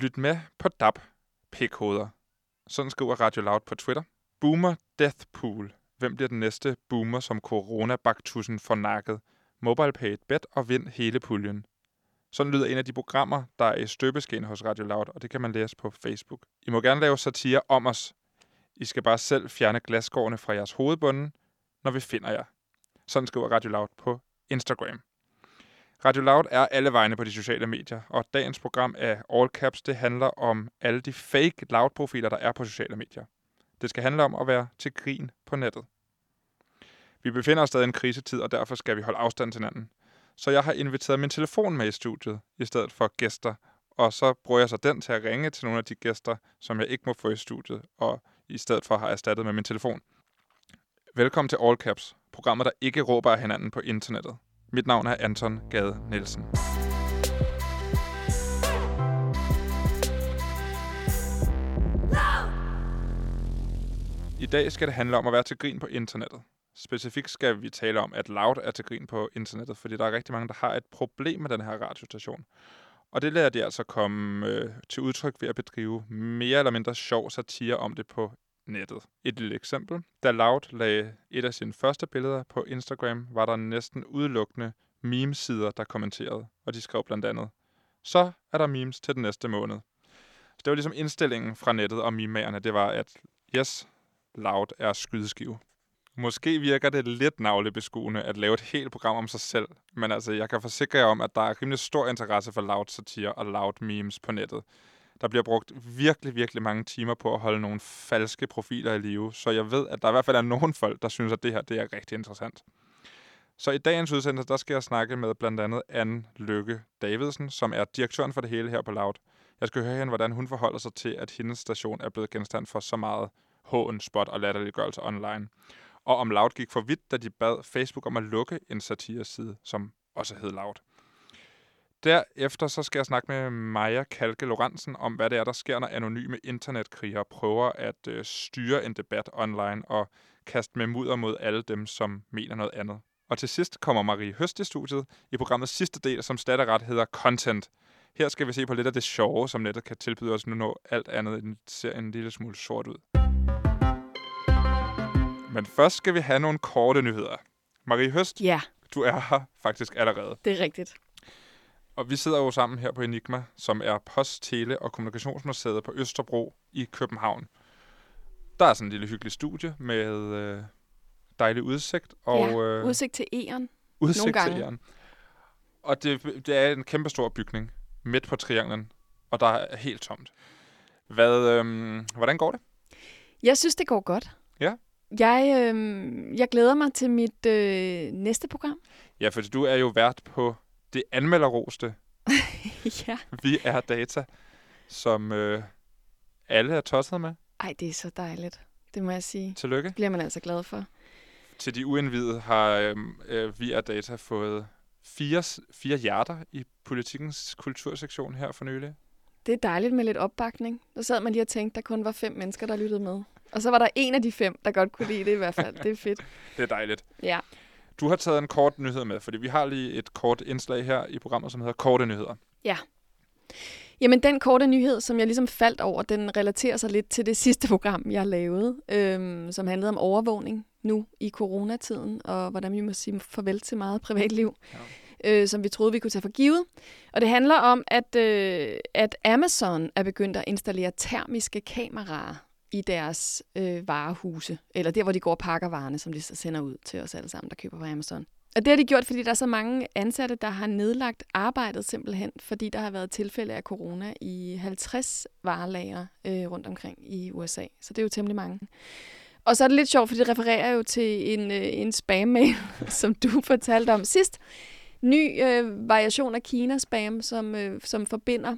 Lyt med på DAB-pikhoveder. Sådan skriver Radio Loud på Twitter. Boomer Deathpool. Hvem bliver den næste boomer, som coronabaktussen får nakket? MobilePay bet og vind hele puljen. Sådan lyder en af de programmer, der er i støbeskeen hos Radio Loud, og det kan man læse på Facebook. I må gerne lave satire om os. I skal bare selv fjerne glaskårene fra jeres hovedbunden, når vi finder jer. Sådan skriver Radio Loud på Instagram. Radio Loud er alle vegne på de sociale medier, og dagens program af All Caps, det handler om alle de fake Loud-profiler, der er på sociale medier. Det skal handle om at være til grin på nettet. Vi befinder os stadig i en krisetid, og derfor skal vi holde afstand til hinanden. Så jeg har inviteret min telefon med i studiet, i stedet for gæster. Og så bruger jeg så den til at ringe til nogle af de gæster, som jeg ikke må få i studiet, og i stedet for har erstattet med min telefon. Velkommen til All Caps, programmet, der ikke råber af hinanden på internettet. Mit navn er Anton Gade Nielsen. I dag skal det handle om at være til grin på internettet. Specifikt skal vi tale om, at Loud er til grin på internettet, fordi der er rigtig mange, der har et problem med den her radiostation. Og det lader de altså komme til udtryk ved at bedrive mere eller mindre sjov satire om det på nettet. Et lille eksempel. Da Loud lagde et af sine første billeder på Instagram, var der næsten udelukkende memesider, der kommenterede. Og de skrev blandt andet, så er der memes til den næste måned. Så det var ligesom indstillingen fra nettet og memerne. Det var, at yes, Loud er skydeskive. Måske virker det lidt navlebeskuende at lave et helt program om sig selv, men altså, jeg kan forsikre jer om, at der er rimelig stor interesse for Loud-satire og Loud-memes på nettet. Der bliver brugt virkelig mange timer på at holde nogle falske profiler i live, så jeg ved, at der i hvert fald er nogen folk, der synes, at det her det er rigtig interessant. Så i dagens udsendelse, der skal jeg snakke med blandt andet Anne Lykke Davidsen, som er direktøren for det hele her på Loud. Jeg skal høre hende, hvordan hun forholder sig til, at hendes station er blevet genstand for så meget hån, spot og latterliggørelse online. Og om Loud gik for vidt, da de bad Facebook om at lukke en satireside, som også hed Loud. Derefter så skal jeg snakke med Maja Kalckar Lorentzen om, hvad det er, der sker, når anonyme internetkrigere prøver at styre en debat online og kaste med mudder mod alle dem, som mener noget andet. Og til sidst kommer Marie Høst i studiet i programmets sidste del, som slet og ret hedder Content. Her skal vi se på lidt af det sjove, som nettet kan tilbyde os nu, når alt andet ser en lille smule sort ud. Men først skal vi have nogle korte nyheder. Marie Høst, ja. Du er her faktisk allerede. Det er rigtigt. Og vi sidder jo sammen her på Enigma, som er Post-, Tele- og Kommunikationsmuseet på Østerbro i København. Der er sådan en lille hyggelig studie med dejlig udsigt. Og, ja, udsigt til E'eren. Udsigt til E'eren. Og det er en kæmpestor bygning midt på trianglen, og der er helt tomt. Hvordan går det? Jeg synes, det går godt. Ja. Jeg glæder mig til mit næste program. Ja, for du er jo vært på det anmelderroste. Ja. Vi er Data, som alle er tosset med. Ej, det er så dejligt. Det må jeg sige. Tillykke. Det bliver man altså glad for. Til de uindvidede har Vi er Data fået fire hjerter i Politikens kultursektion her for nylig. Det er dejligt med lidt opbakning. Der sad man lige og tænkte, der kun var 5 mennesker, der lyttede med. Og så var der en af de 5, der godt kunne lide det i hvert fald. Det er fedt. Det er dejligt. Ja. Du har taget en kort nyhed med, fordi vi har lige et kort indslag her i programmet, som hedder Korte Nyheder. Ja. Jamen, den korte nyhed, som jeg ligesom faldt over, den relaterer sig lidt til det sidste program, jeg lavede, som handlede om overvågning nu i coronatiden, og hvordan vi må sige farvel til meget privatliv, ja. Som vi troede, vi kunne tage for givet. Og det handler om, at Amazon er begyndt at installere termiske kameraer i deres varehuse, eller der, hvor de går og pakker varerne, som de sender ud til os alle sammen, der køber på Amazon. Og det har de gjort, fordi der er så mange ansatte, der har nedlagt arbejdet simpelthen, fordi der har været tilfælde af corona i 50 varelagre rundt omkring i USA. Så det er jo temmelig mange. Og så er det lidt sjovt, fordi det refererer jo til en spam-mail, som du fortalte om sidst. Ny variation af Kina-spam, som forbinder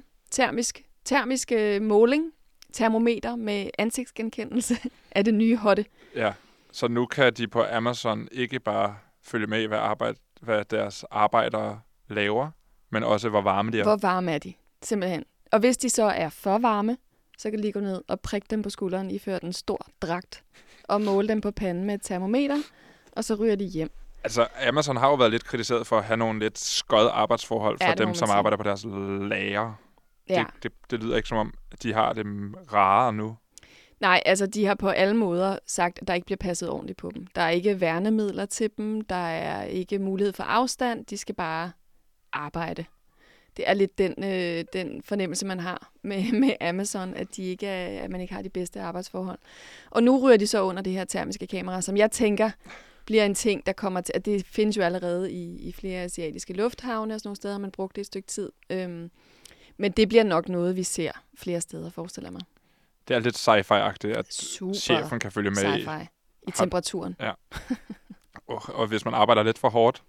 termisk måling, termometer med ansigtsgenkendelse er det nye hotte. Ja, så nu kan de på Amazon ikke bare følge med i, hvad deres arbejdere laver, men også, hvor varme de er. Hvor varme er de, simpelthen. Og hvis de så er for varme, så kan de lige gå ned og prikke dem på skulderen, iføre den stor dragt, og måle dem på panden med et termometer, og så ryger de hjem. Altså, Amazon har jo været lidt kritiseret for at have nogle lidt skøde arbejdsforhold for dem, som arbejder på deres lager. Ja. Det lyder ikke som om, de har dem rarere nu. Nej, altså de har på alle måder sagt, at der ikke bliver passet ordentligt på dem. Der er ikke værnemidler til dem, der er ikke mulighed for afstand, de skal bare arbejde. Det er lidt den fornemmelse, man har med Amazon, at man ikke har de bedste arbejdsforhold. Og nu ryger de så under det her termiske kamera, som jeg tænker bliver en ting, der kommer til. At det findes jo allerede i flere asiatiske lufthavne og sådan nogle steder, man brugte det et stykke tid. Men det bliver nok noget, vi ser flere steder, forestiller mig. Det er lidt sci-fi-agtigt, at super chefen kan følge med sci-fi. I temperaturen. Ja. Og hvis man arbejder lidt for hårdt,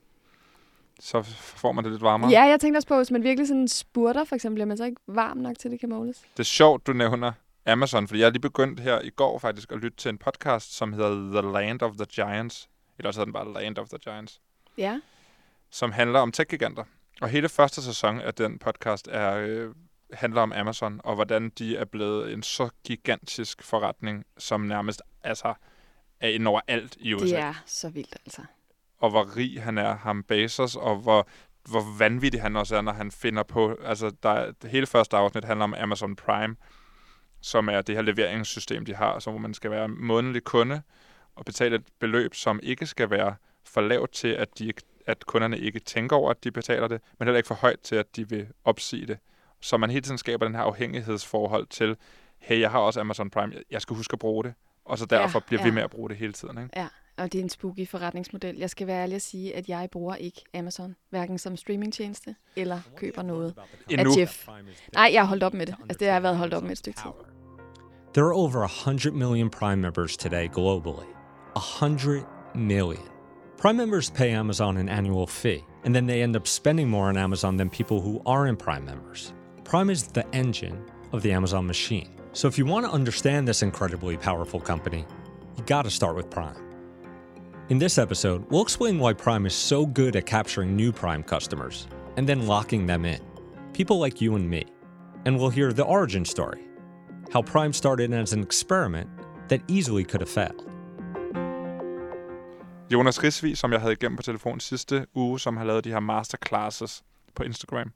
så får man det lidt varmere. Ja, jeg tænkte også på, hvis man virkelig sådan spurter, for eksempel, er man så ikke varm nok til, det kan måles? Det er sjovt, du nævner Amazon, fordi jeg lige begyndt her i går faktisk at lytte til en podcast, som hedder The Land of the Giants. Eller også hedder den bare Land of the Giants. Ja. Som handler om tech-giganter. Og hele første sæson af den podcast handler om Amazon, og hvordan de er blevet en så gigantisk forretning, som nærmest er ind over alt i USA. Det er så vildt, altså. Og hvor rig han er, ham Bezos, og hvor vanvittig han også er, når han finder på... Altså, hele første afsnit handler om Amazon Prime, som er det her leveringssystem, de har, hvor man skal være månedlig kunde og betale et beløb, som ikke skal være for lavt til, at kunderne ikke tænker over, at de betaler det, men heller ikke for højt til, at de vil opsige det. Så man hele tiden skaber den her afhængighedsforhold til, hey, jeg har også Amazon Prime, jeg skal huske at bruge det, og så derfor bliver vi med at bruge det hele tiden, ikke? Ja. Og det er en spooky forretningsmodel. Jeg skal være ærlig at sige, at jeg bruger ikke Amazon, hverken som streamingtjeneste eller køber noget af Jeff. Nej, jeg har holdt op med det. Altså, det har jeg været holdt op med et stykke tid. There are over 100 million Prime members today globally. 100 million. Prime members pay Amazon an annual fee, and then they end up spending more on Amazon than people who aren't Prime members. Prime is the engine of the Amazon machine. So if you want to understand this incredibly powerful company, you got to start with Prime. In this episode, we'll explain why Prime is so good at capturing new Prime customers and then locking them in, people like you and me. And we'll hear the origin story, how Prime started as an experiment that easily could have failed. Jonas Ridsvi, som jeg havde igennem på telefon sidste uge, som har lavet de her masterclasses på Instagram,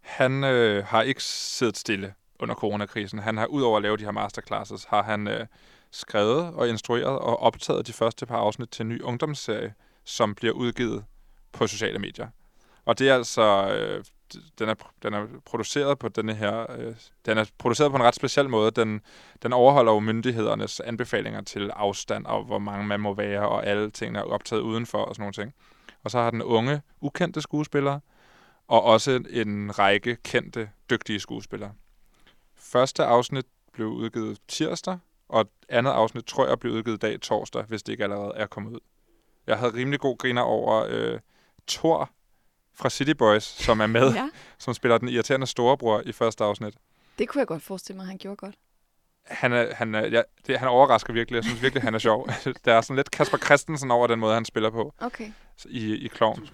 han har ikke siddet stille under coronakrisen. Han har udover at lave de her masterclasses, har han... skrevet og instrueret og optaget de første par afsnit til en ny ungdomsserie, som bliver udgivet på sociale medier. Og det er altså den er produceret på denne her den er produceret på en ret speciel måde. Den overholder jo myndighedernes anbefalinger til afstand og hvor mange man må være og alle tingene er optaget udenfor og sådan nogle ting. Og så har den unge ukendte skuespillere og også en række kendte dygtige skuespillere. Første afsnit blev udgivet tirsdag. Og andet afsnit tror jeg bliver udgivet dag torsdag, hvis det ikke allerede er kommet ud. Jeg havde rimelig god griner over Tor fra City Boys, som er med, som spiller den irriterende storebror i første afsnit. Det kunne jeg godt forestille mig, han gjorde godt. Han overrasker virkelig. Jeg synes virkelig, han er sjov. Der er sådan lidt Kasper Christensen over den måde, han spiller på i Kloven.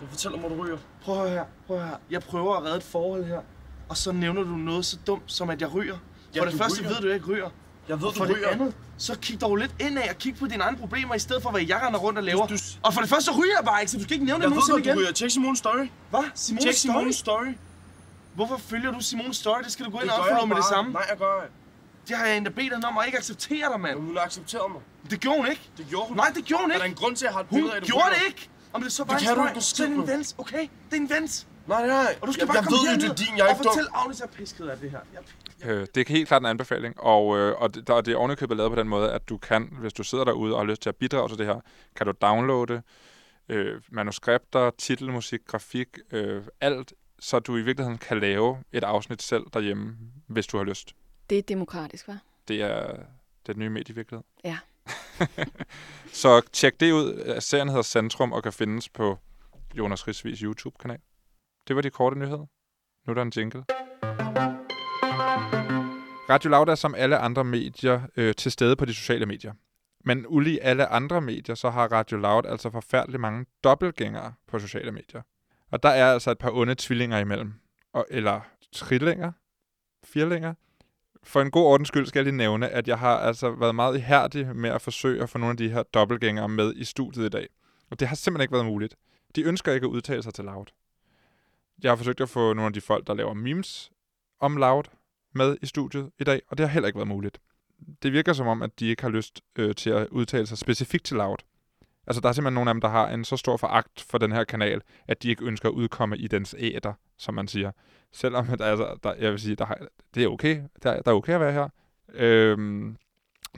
Du fortæller mig, du ryger. Prøv her. Jeg prøver at redde et forhold her, og så nævner du noget så dumt, som at jeg ryger. For det første ved du, jeg ikke ryger. Jeg ved, og for det andet, så kig dog lidt indad og kig på dine egne problemer, i stedet for, hvad jeg render rundt og laver. Og for det første, så ryger jeg bare ikke, så du skal ikke nævne det nogensinde igen. Jeg ved, du ryger. Check Simones story. Hvad? Check Simones story? Hvorfor følger du Simones story? Det skal du gå ind og opfylde med det samme. Nej, jeg gør ikke. Det har jeg endda bedt hende om at ikke acceptere dig, mand. Hun har accepteret mig. Det gjorde hun ikke. Det gjorde hun. Nej, det gjorde hun ikke. Er der en grund til, at jeg har et billede af det? Hun gjorde det ikke. Om det så bare er en vens, okay? Det er en vens. Nej. Og du skal bare komme herned og fortæl Agnes, jeg er pisket af det her. Det er helt klart en anbefaling, og det er ovenikøbet lavet på den måde, at du kan, hvis du sidder derude og har lyst til at bidrage til det her, kan du downloade manuskripter, titelmusik, grafik, alt, så du i virkeligheden kan lave et afsnit selv derhjemme, hvis du har lyst. Det er demokratisk, hva'? Det er den nye medievirkelighed. Ja. Så tjek det ud. Serien hedder Centrum og kan findes på Jonas Ridsvis YouTube-kanal. Det var de korte nyheder. Nu er der en jingle. Radio Loud er som alle andre medier til stede på de sociale medier. Men ulig alle andre medier, så har Radio Loud altså forfærdeligt mange dobbeltgængere på sociale medier. Og der er altså et par onde tvillinger imellem. Eller trillinger? Firlinger? For en god ordens skyld skal jeg lige nævne, at jeg har altså været meget ihærdig med at forsøge at få nogle af de her dobbeltgængere med i studiet i dag. Og det har simpelthen ikke været muligt. De ønsker ikke at udtale sig til Loud. Jeg har forsøgt at få nogle af de folk, der laver memes om Loud, med i studiet i dag, og det har heller ikke været muligt. Det virker som om, at de ikke har lyst til at udtale sig specifikt til Loud. Altså, der er simpelthen nogle af dem, der har en så stor foragt for den her kanal, at de ikke ønsker at udkomme i dens æter, som man siger. Selvom, altså, jeg vil sige, det er okay. Der er okay at være her.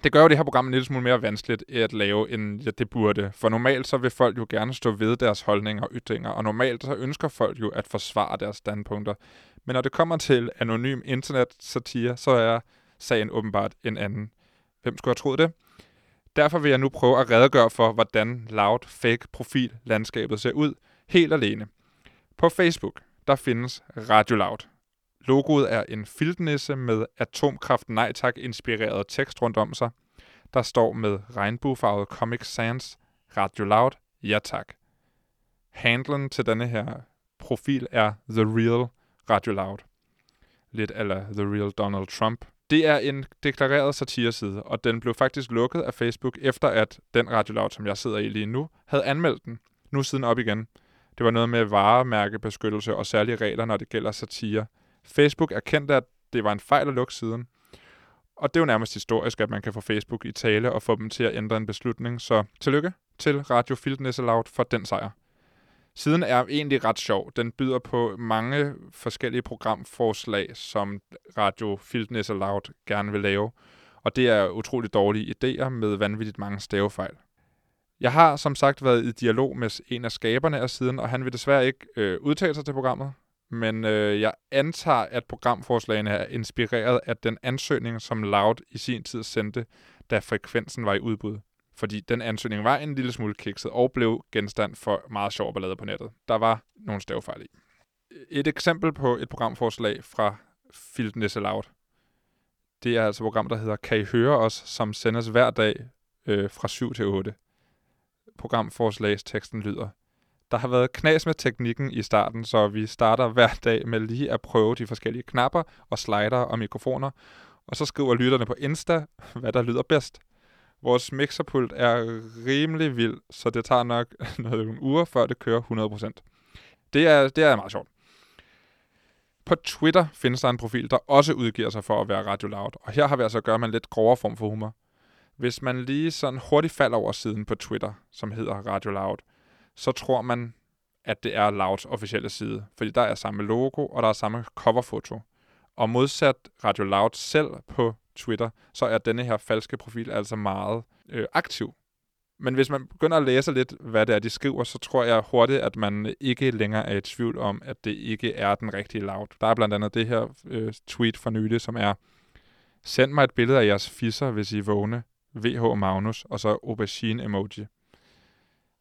Det gør jo det her program en lille smule mere vanskeligt at lave, end det burde. For normalt så vil folk jo gerne stå ved deres holdninger og ytringer, og normalt så ønsker folk jo at forsvare deres standpunkter. Men når det kommer til anonym internetsatire, så er sagen åbenbart en anden. Hvem skulle have troet det? Derfor vil jeg nu prøve at redegøre for, hvordan Loud fake profillandskabet ser ud, helt alene. På Facebook, der findes Radio Loud. Logoet er en filtnisse med atomkraft nej tak inspireret tekst rundt om sig. Der står med regnbuefarvet Comic Sans, Radio Loud, ja tak. Handlen til denne her profil er The Real Radio Loud. Lidt a la The Real Donald Trump. Det er en deklareret satireside, og den blev faktisk lukket af Facebook, efter at den Radio Loud, som jeg sidder i lige nu, havde anmeldt den. Nu siden op igen. Det var noget med varemærkebeskyttelse og særlige regler, når det gælder satire. Facebook erkendte, at det var en fejl at lukke siden. Og det er jo nærmest historisk, at man kan få Facebook i tale og få dem til at ændre en beslutning. Så tillykke til Radio Filtnisse Loud for den sejr. Siden er egentlig ret sjov. Den byder på mange forskellige programforslag, som Radio Filtnisse Loud gerne vil lave. Og det er utroligt dårlige idéer med vanvittigt mange stavefejl. Jeg har som sagt været i dialog med en af skaberne af siden, og han vil desværre ikke udtale sig til programmet. Men jeg antager, at programforslagene er inspireret af den ansøgning, som Loud i sin tid sendte, da frekvensen var i udbud. Fordi den ansøgning var en lille smule kikset og blev genstand for meget sjov ballade på nettet. Der var nogle stavefejl i. Et eksempel på et programforslag fra Filtnisse Loud. Det er altså et program, der hedder Kan I høre os?, som sendes hver dag fra 7 til 8. Programforslagsteksten lyder: Der har været knas med teknikken i starten, så vi starter hver dag med lige at prøve de forskellige knapper og slider og mikrofoner, og så skriver lytterne på Insta, hvad der lyder bedst. Vores mixerpult er rimelig vild, så det tager nok nogle uger, før det kører 100%. Det er meget sjovt. På Twitter findes der en profil, der også udgiver sig for at være Radio Loud, og her har vi altså at gøre med en lidt grovere form for humor. Hvis man lige sådan hurtigt falder over siden på Twitter, som hedder Radio Loud, så tror man, at det er Louds officielle side, fordi der er samme logo, og der er samme coverfoto. Og modsat Radio Loud selv på Twitter, så er denne her falske profil altså meget aktiv. Men hvis man begynder at læse lidt, hvad det er, de skriver, så tror jeg hurtigt, at man ikke længere er i tvivl om, at det ikke er den rigtige Loud. Der er blandt andet det her tweet fra nylig, som er: Send mig et billede af jeres fisser, hvis I er vågne. VH Magnus, og så aubergine-emoji.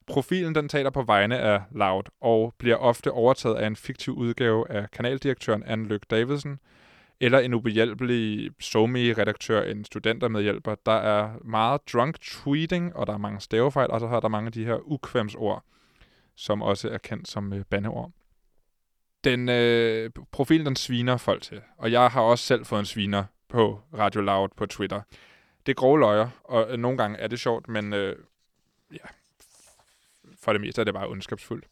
Profilen den taler på vegne af Loud, og bliver ofte overtaget af en fiktiv udgave af kanaldirektøren Anne Lykke Davidsen, eller en ubehjælpelig SoMe-redaktør, en studentermedhjælper. Der er meget drunk tweeting, og der er mange stavefejl, og så har der mange af de her ukvemsord, som også er kendt som bandeord. Profilen den sviner folk til, og jeg har også selv fået en sviner på Radio Loud på Twitter. Det er grove løjer, og nogle gange er det sjovt, men for det meste er det bare ondskabsfuldt.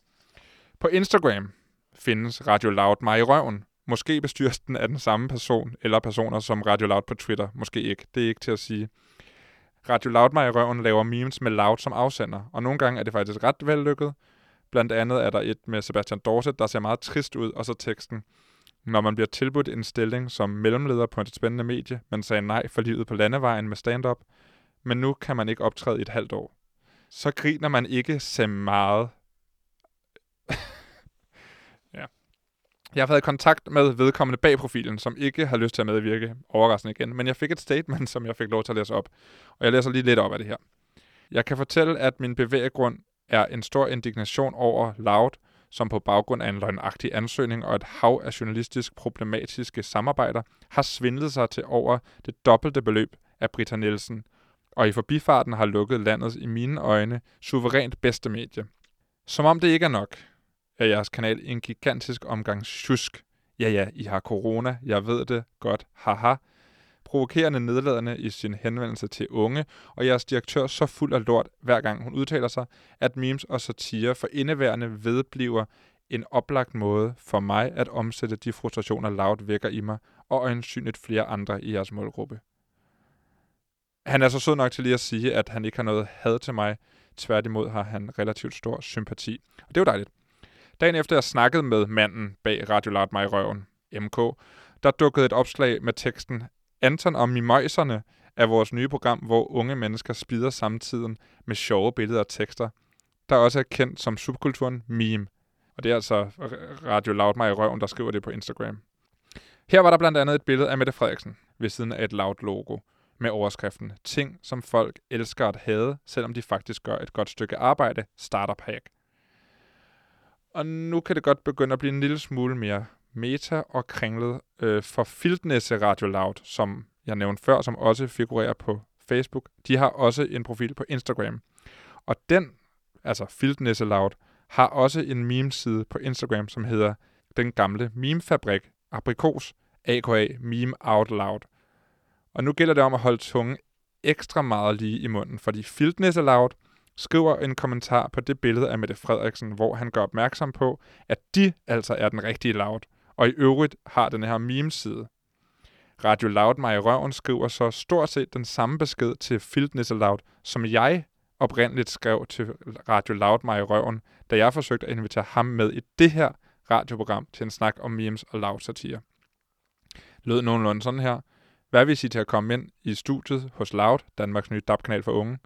På Instagram findes Radio Loud mig i røven. Måske bestyres den af den samme person, eller personer som Radio Loud på Twitter. Måske ikke. Det er ikke til at sige. Radio Loud mig i røven laver memes med Loud som afsender, og nogle gange er det faktisk ret vellykket. Blandt andet er der et med Sebastian Dorset, der ser meget trist ud, og så teksten: Når man bliver tilbudt en stilling som mellemleder på et spændende medie, men sagde nej for livet på landevejen med stand-up, men nu kan man ikke optræde i et halvt år. Så griner man ikke så meget. Ja. Jeg har været i kontakt med vedkommende bag profilen, som ikke har lyst til at medvirke, overraskende igen, men jeg fik et statement, som jeg fik lov til at læse op. Og jeg læser lige lidt op af det her. Jeg kan fortælle, at min bevæggrund er en stor indignation over Loud, som på baggrund af en løgnagtig ansøgning og et hav af journalistisk problematiske samarbejder, har svindlet sig til over det dobbelte beløb af Brita Nielsen, og i forbifarten har lukket landets, i mine øjne, suverænt bedste medie. Som om det ikke er nok, er jeres kanal en gigantisk omgang sjusk. Ja, I har corona, jeg ved det godt, haha. Provokerende, nedladende i sin henvendelse til unge, og jeres direktør så fuld af lort, hver gang hun udtaler sig, at memes og satire for indeværende vedbliver en oplagt måde for mig at omsætte de frustrationer, Loud vækker i mig, og øjensynligt flere andre i jeres målgruppe. Han er så sød nok til lige at sige, at han ikke har noget had til mig. Tværtimod har han relativt stor sympati. Og det er jo dejligt. Dagen efter jeg snakkede med manden bag Radio Loud mig i røven, MK, der dukkede et opslag med teksten Anton og Mimøjserne af vores nye program, hvor unge mennesker spider samtiden med sjove billeder og tekster, der også er kendt som subkulturen meme. Og det er altså Radio Loud mig i røven, der skriver det på Instagram. Her var der blandt andet et billede af Mette Frederiksen ved siden af et Loud-logo med overskriften Ting, som folk elsker at hade, selvom de faktisk gør et godt stykke arbejde, startup hack. Og nu kan det godt begynde at blive en lille smule mere meta og kringlet for Filtnæse Radio Loud, som jeg nævnte før, som også figurerer på Facebook. De har også en profil på Instagram. Og den, altså Filtnæse Loud, har også en meme-side på Instagram, som hedder Den Gamle Meme-fabrik, Aprikos, aka Meme Out Loud. Og nu gælder det om at holde tungen ekstra meget lige i munden, fordi Filtnæse Loud skriver en kommentar på det billede af Mette Frederiksen, hvor han gør opmærksom på, at de altså er den rigtige Loud, og i øvrigt har den her meme-side. Radio Loud mig i røven skriver så stort set den samme besked til Filtnæse Loud, som jeg oprindeligt skrev til Radio Loud mig i røven, da jeg forsøgte at invitere ham med i det her radioprogram til en snak om memes og Loud-satire. Lød nogenlunde sådan her. Hvad vil I sige til at komme ind i studiet hos Loud, Danmarks nye DAB-kanal for unge,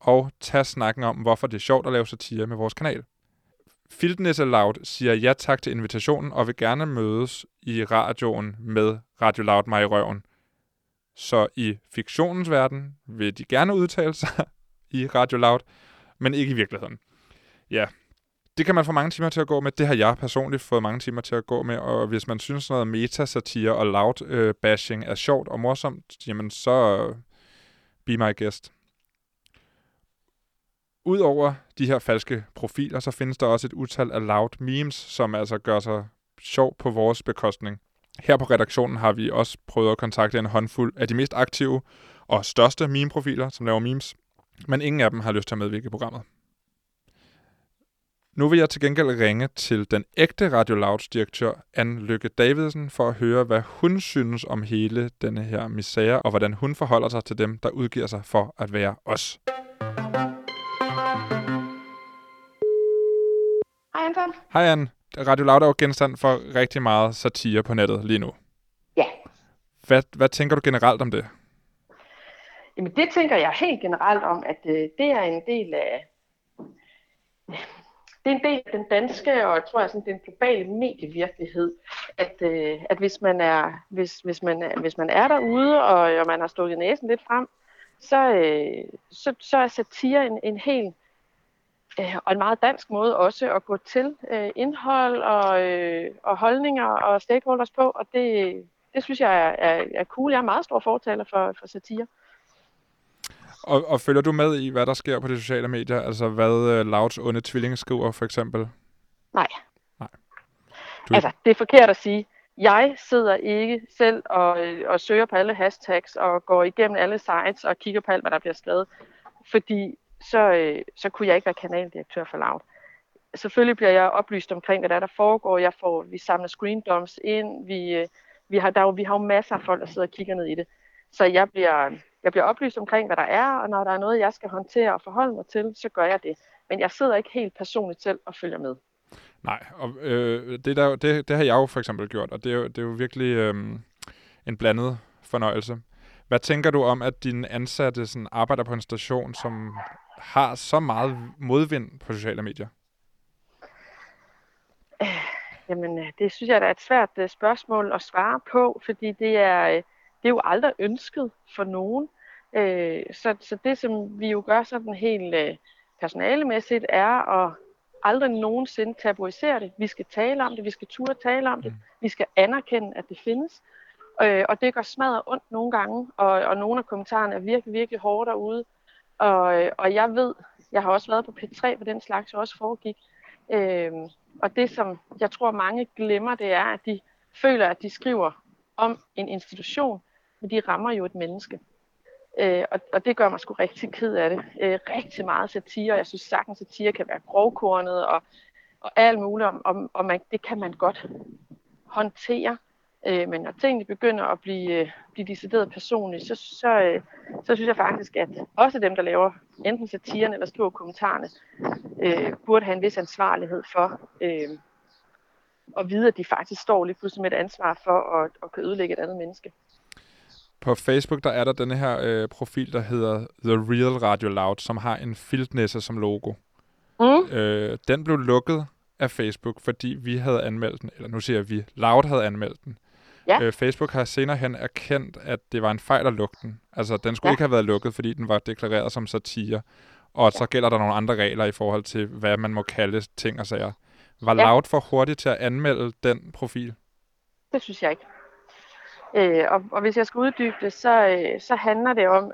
og tage snakken om, hvorfor det er sjovt at lave satire med vores kanal? Filtnæse Loud siger ja tak til invitationen, og vil gerne mødes i radioen med Radio Loud mig i røven. Så i fiktionens verden vil de gerne udtale sig i Radio Loud, men ikke i virkeligheden. Ja, det kan man få mange timer til at gå med. Det har jeg personligt fået mange timer til at gå med, og hvis man synes noget metasatire og Loud-bashing er sjovt og morsomt, jamen så be my guest. Udover de her falske profiler, så findes der også et utal af Loud memes, som altså gør sig sjov på vores bekostning. Her på redaktionen har vi også prøvet at kontakte en håndfuld af de mest aktive og største meme-profiler, som laver memes, men ingen af dem har lyst til at medvirke i programmet. Nu vil jeg til gengæld ringe til den ægte Radio Louds direktør, Anne Lykke Davidsen, for at høre, hvad hun synes om hele denne her misære, og hvordan hun forholder sig til dem, der udgiver sig for at være os. Hej Anton. Hej Anne. Radio Loud er jo genstand for rigtig meget satire på nettet lige nu. Ja. Hvad tænker du generelt om det? Jamen det tænker jeg helt generelt om, at det er en del af... Det er en del af den danske, og jeg tror også den globale medievirkelighed, at hvis man er derude, og man har stukket næsen lidt frem, så er satire en helt og en meget dansk måde også at gå til indhold og holdninger og stakeholders på, og det synes jeg er cool. Jeg er meget stor fortaler for satire. Og følger du med i, hvad der sker på de sociale medier? Altså, hvad Louds onde tvillinge skriver, for eksempel? Nej. Altså, det er forkert at sige. Jeg sidder ikke selv og søger på alle hashtags og går igennem alle sites og kigger på alt, hvad der bliver skrevet. Fordi så kunne jeg ikke være kanaldirektør for Loud. Selvfølgelig bliver jeg oplyst omkring, hvad der foregår. Vi samler screendoms ind. Vi har jo masser af folk, der sidder og kigger ned i det. Så jeg bliver oplyst omkring, hvad der er, og når der er noget, jeg skal håndtere og forholde mig til, så gør jeg det. Men jeg sidder ikke helt personligt selv og følger med. Nej, og det har jeg jo for eksempel gjort, og det er jo virkelig en blandet fornøjelse. Hvad tænker du om, at dine ansatte sådan, arbejder på en station, som har så meget modvind på sociale medier? Jamen, det synes jeg er et svært spørgsmål at svare på, fordi det er jo aldrig ønsket for nogen. Så det, som vi jo gør sådan helt personalemæssigt, er at aldrig nogensinde tabuisere det. Vi skal tale om det, vi skal turde tale om det, vi skal anerkende, at det findes. Og det gør smadret ondt nogle gange, og nogle af kommentarerne er virkelig, virkelig hårde derude. Og jeg ved, jeg har også været på P3, hvor den slags også foregik. Og det, som jeg tror, mange glemmer, det er, at de føler, at de skriver om en institution, men de rammer jo et menneske. Og det gør mig sgu rigtig ked af det. Rigtig meget satire, og jeg synes sagtens satire kan være grovkornet, og og alt muligt, og man, det kan man godt håndtere. Men når tingene begynder at blive decideret personligt, så synes jeg faktisk, at også dem, der laver enten satirerne eller skriver kommentarerne, burde have en vis ansvarlighed for at vide, at de faktisk står lige pludselig med et ansvar for at kunne ødelægge et andet menneske. På Facebook, der er der denne her profil, der hedder The Real Radio Loud, som har en filtnæsse som logo. Mm. Den blev lukket af Facebook, fordi vi havde anmeldt den, eller nu siger vi, Loud havde anmeldt den. Ja. Facebook har senere hen erkendt, at det var en fejl at lukke den. Altså, den skulle ikke have været lukket, fordi den var deklareret som satire. Og så gælder der nogle andre regler i forhold til, hvad man må kalde ting og sager. Var Loud for hurtigt til at anmelde den profil? Det synes jeg ikke. Og hvis jeg skal uddybe det, så handler det om,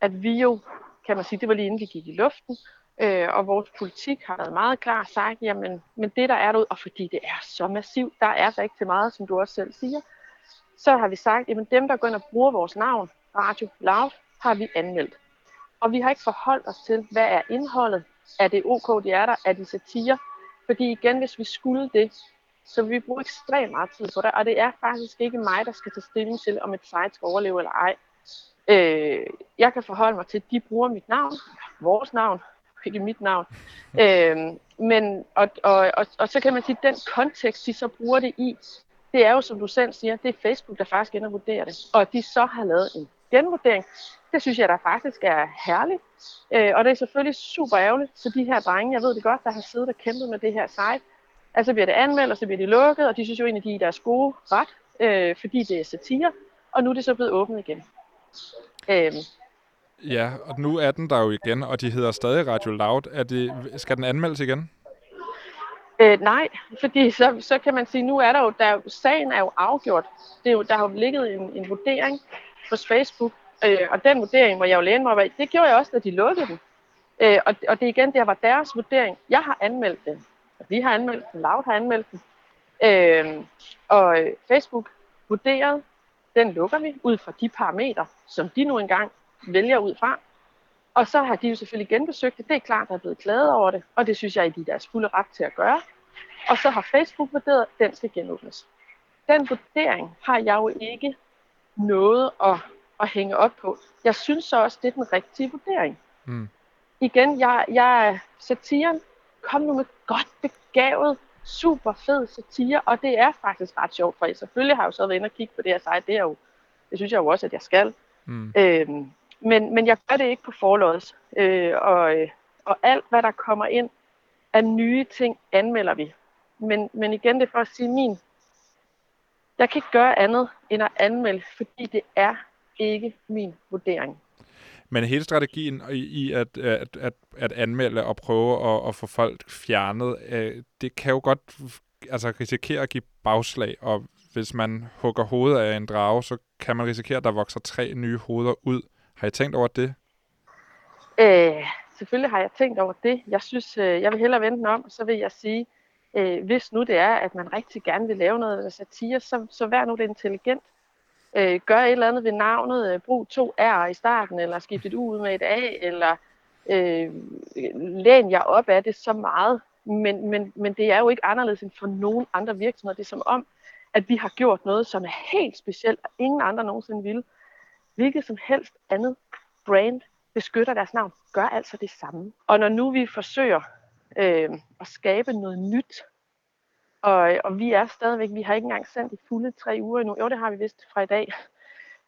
at vi jo, kan man sige, det var lige inden vi gik i luften, og vores politik har været meget klar og sagt, jamen, men det der er derude, og fordi det er så massivt, der er rigtig meget, som du også selv siger, så har vi sagt, jamen dem der går ind og bruger vores navn, Radio Loud, har vi anmeldt. Og vi har ikke forholdt os til, hvad er indholdet, er det ok, de er der, er de satire, fordi igen, hvis vi skulle det, så vi bruger ekstremt meget tid på det, og det er faktisk ikke mig, der skal tage stilling til, om et site skal overleve eller ej. Jeg kan forholde mig til, at de bruger mit navn, vores navn, ikke mit navn. Men så kan man sige, at den kontekst, de så bruger det i, det er jo, som du selv siger, det er Facebook, der faktisk ender og vurderer det. Og de så har lavet en genvurdering, det synes jeg, der faktisk er herligt. Og det er selvfølgelig super ærgerligt for de her drenge, jeg ved det godt, der har siddet og kæmpet med det her site. Altså bliver det anmeldt, og så bliver det lukket, og de synes jo egentlig, de er i deres gode ret, fordi det er satire, og nu er det så blevet åbnet igen. Ja, og nu er den der jo igen, og de hedder stadig Radio Loud. Skal den anmeldes igen? Nej, fordi så kan man sige, nu er der jo, sagen er jo afgjort. Det er jo, der har jo ligget en vurdering hos Facebook, og den vurdering, hvor jeg jo læne mig, det gjorde jeg også, da de lukkede den. Og det er igen, det var deres vurdering. Jeg har anmeldt den. Vi har anmeldt den, Loud har anmeldt den, og Facebook vurderede, den lukker vi ud fra de parametre, som de nu engang vælger ud fra. Og så har de jo selvfølgelig genbesøgt det, det er klart, der er blevet klaget over det, og det synes jeg, de er deres fulde ret til at gøre. Og så har Facebook vurderet, at den skal genåbnes. Den vurdering har jeg jo ikke noget at hænge op på. Jeg synes så også, det er den rigtige vurdering. Mm. Igen, jeg er satiren. Kom nu med godt begavet, super fed satire, og det er faktisk ret sjovt, for jeg selvfølgelig har jeg jo så været inde og kigge på det her site, det er jo, det synes jeg jo også, at jeg skal. Mm. Men jeg gør det ikke på forlods, og alt hvad der kommer ind af nye ting, anmelder vi. Men igen, det er for at sige jeg kan ikke gøre andet end at anmelde, fordi det er ikke min vurdering. Men hele strategien i at anmelde og prøve at få folk fjernet, det kan jo godt risikere at give bagslag. Og hvis man hugger hovedet af en drage, så kan man risikere, at der vokser 3 nye hoveder ud. Har I tænkt over det? Selvfølgelig har jeg tænkt over det. Jeg synes, jeg vil hellere vende den om, og så vil jeg sige, hvis nu det er, at man rigtig gerne vil lave noget satire, så vær nu det intelligent. Gør et eller andet ved navnet, brug 2 R'er i starten, eller skift et U ud med et A, eller læn jer op af det så meget. Men det er jo ikke anderledes end for nogen andre virksomheder. Det er som om, at vi har gjort noget, som er helt specielt, og ingen andre nogensinde ville. Hvilket som helst andet brand beskytter deres navn, gør altså det samme. Og når nu vi forsøger at skabe noget nyt, og vi er stadigvæk, vi har ikke engang sendt i fulde 3 uger endnu. Jo, det har vi vist fra i dag.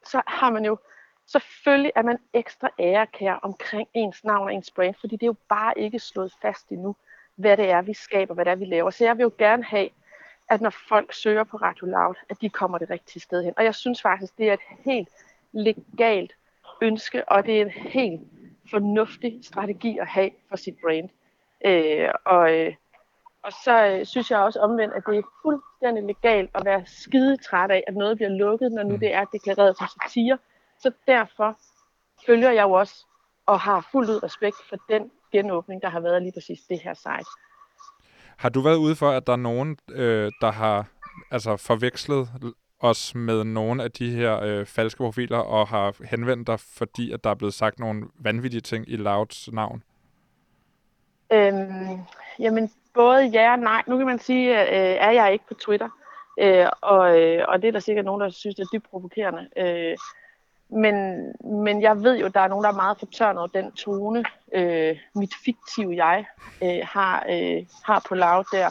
Så har man jo, selvfølgelig er man ekstra ærekær omkring ens navn og ens brand, fordi det er jo bare ikke slået fast endnu, hvad det er, vi skaber, hvad det er, vi laver. Så jeg vil jo gerne have, at når folk søger på Radio Loud, at de kommer det rigtige sted hen. Og jeg synes faktisk, det er et helt legalt ønske, og det er en helt fornuftig strategi at have for sit brand. Og så synes jeg også omvendt, at det er fuldstændig legalt at være skidetræt af, at noget bliver lukket, når nu det er deklareret som satire. Så derfor følger jeg jo også og har fuldt ud respekt for den genåbning, der har været lige præcis det her site. Har du været ude for, at der er nogen, der har forvekslet os med nogle af de her falske profiler og har henvendt dig, fordi at der er blevet sagt nogle vanvittige ting i Louds navn? Jamen både ja og nej. Nu kan man sige, er jeg ikke på Twitter. Og det er der sikkert nogen, der synes, det er dybt provokerende. Men jeg ved jo, der er nogen, der er meget fortørnet over den tone, mit fiktive jeg har på Loud der.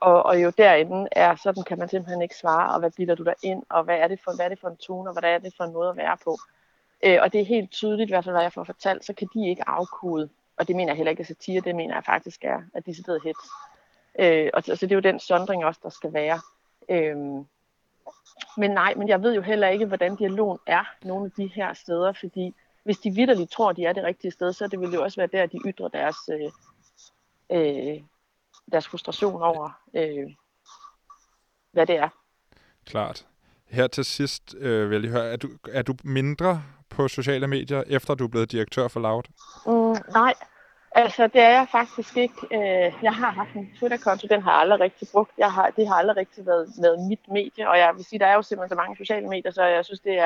Og jo derinde er sådan, kan man simpelthen ikke svare, og hvad bilder du der ind, og hvad er det for en tone, og hvad er det for en måde at være på. Og det er helt tydeligt, hvad jeg får fortalt, så kan de ikke afkode. Og det mener jeg heller ikke er satire, det mener jeg faktisk er, at decideret hets. Og så det er jo den sondring også, der skal være. Men nej, men jeg ved jo heller ikke, hvordan dialogen er nogle af de her steder, fordi hvis de vitterligt tror, de er det rigtige sted, så det vil jo også være der, de ytrer deres frustration over, hvad det er. Klart. Her til sidst vil jeg høre, er du mindre på sociale medier, efter du er blevet direktør for Loud? Nej, altså det er jeg faktisk ikke. Jeg har haft en Twitter-konto, den har jeg aldrig rigtig brugt. Det har aldrig rigtig været mit medie, og jeg vil sige, der er jo simpelthen så mange sociale medier, så jeg synes, det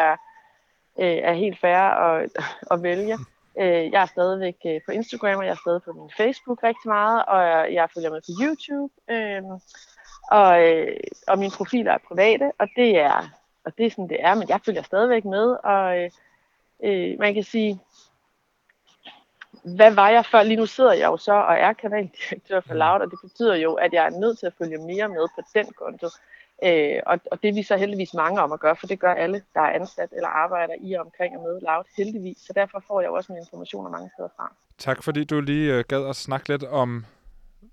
er helt fair at vælge. Jeg er stadigvæk på Instagram, og jeg er stadig på min Facebook rigtig meget, og jeg følger med på YouTube. Og mine profiler er private, og det er sådan, det er, men jeg følger stadigvæk med, og man kan sige, hvad var jeg før? Lige nu sidder jeg jo så og er kanaldirektør for Loud, og det betyder jo, at jeg er nødt til at følge mere med på den konto, og det er vi så heldigvis mange om at gøre, for det gør alle, der er ansat eller arbejder i og omkring og med Loud, heldigvis, så derfor får jeg også mine informationer mange steder fra. Tak fordi du lige gad at snakke lidt om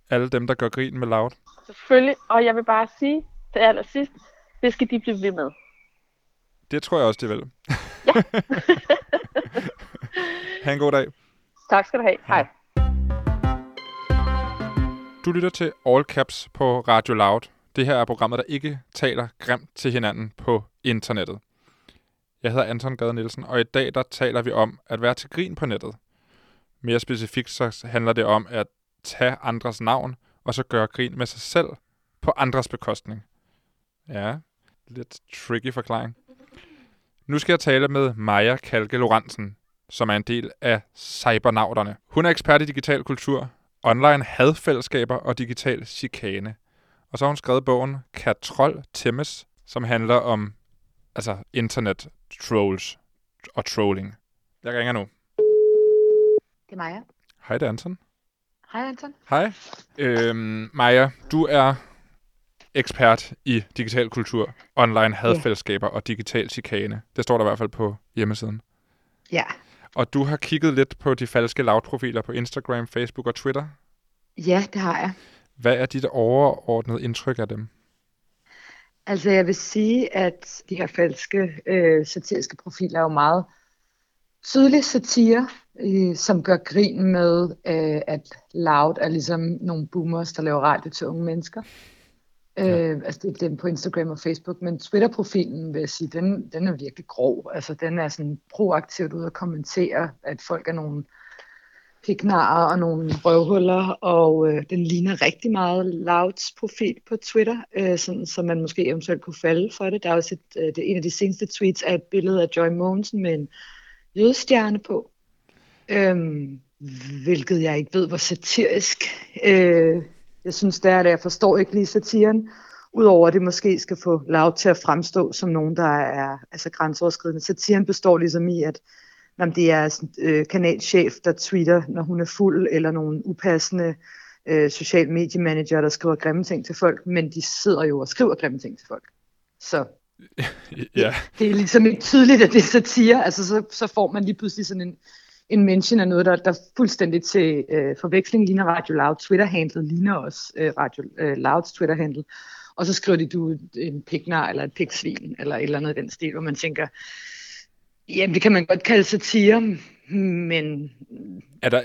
alle dem, der gør grin med Loud. Selvfølgelig, og jeg vil bare sige til allersidst, det skal de blive ved med. Det tror jeg også, de vil. Ja. Ha' en god dag. Tak skal du have. Hej. Du lytter til All Caps på Radio Loud. Det her er programmet, der ikke taler grimt til hinanden på internettet. Jeg hedder Anton Gade Nielsen, og i dag der taler vi om at være til grin på nettet. Mere specifikt så handler det om at tage andres navn, og så gøre grin med sig selv på andres bekostning. Ja, lidt tricky forklaring. Nu skal jeg tale med Maja Kalckar Lorentzen, som er en del af Cybernauterne. Hun er ekspert i digital kultur, online hadfællesskaber og digital chikane. Og så har hun skrevet bogen Kan trold tæmmes, som handler om internet trolls og trolling. Jeg ringer nu. Det er Maja. Hej, det er Anton. Hej, Anton. Hej. Maja, du er ekspert i digital kultur, online hadfællesskaber og digital chikane. Det står der i hvert fald på hjemmesiden. Ja. Og du har kigget lidt på de falske Loud-profiler på Instagram, Facebook og Twitter. Ja, det har jeg. Hvad er dit overordnede indtryk af dem? Altså, jeg vil sige, at de her falske satiriske profiler er jo meget tydelige satire, som gør grin med, at Loud er ligesom nogle boomers, der laver radio til unge mennesker. Ja. Det er dem på Instagram og Facebook, men Twitter-profilen, vil jeg sige, den er virkelig grov. Altså, den er sådan proaktivt ude at kommentere, at folk er nogle piknarer og nogle røvhuller, og den ligner rigtig meget Louds profil på Twitter, sådan, så man måske eventuelt kunne falde for det. Der er også det en af de seneste tweets af et billede af Joy Mogensen med en jødestjerne på, hvilket jeg ikke ved, hvor satirisk. Jeg synes, det er det. Jeg forstår ikke lige satiren, udover at det måske skal få Loud til at fremstå som nogen, der er grænseoverskridende. Satiren består ligesom i, at det er sådan, kanalchef, der tweeter, når hun er fuld, eller nogle upassende social mediemanager, der skriver grimme ting til folk, men de sidder jo og skriver grimme ting til folk. Så ja. Det er ligesom ikke tydeligt, at det er satire. Altså, så får man lige pludselig sådan en mention af noget, der fuldstændig til forveksling ligner Radio Loud. Twitter-handlet ligner også Radio Louds Twitter-handlet. Og så skriver de, du en piknar eller et piksvin, eller et eller andet i den stil, hvor man tænker, jamen det kan man godt kalde satire, men...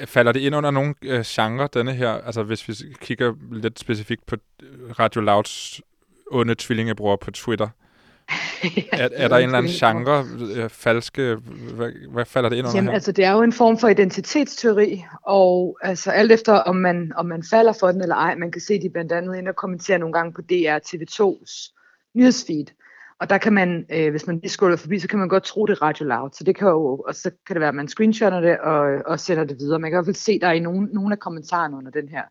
Falder det ind under nogle genre, denne her? Altså hvis vi kigger lidt specifikt på Radio Louds onde tvillingebror på Twitter... er der en eller anden genre, falske, hvad falder det ind under? Jamen her? Altså, det er jo en form for identitetsteori, og altså alt efter, om man falder for den eller ej, man kan se de blandt andet ind og kommentere nogle gange på DR TV2's nyhedsfeed, og der kan man, hvis man lige scroller forbi, så kan man godt tro, det er Radio Loud, så det kan jo, og så kan det være, at man screenshotter det og sender det videre. Man kan i hvert fald se, der er i nogle af kommentarerne under den her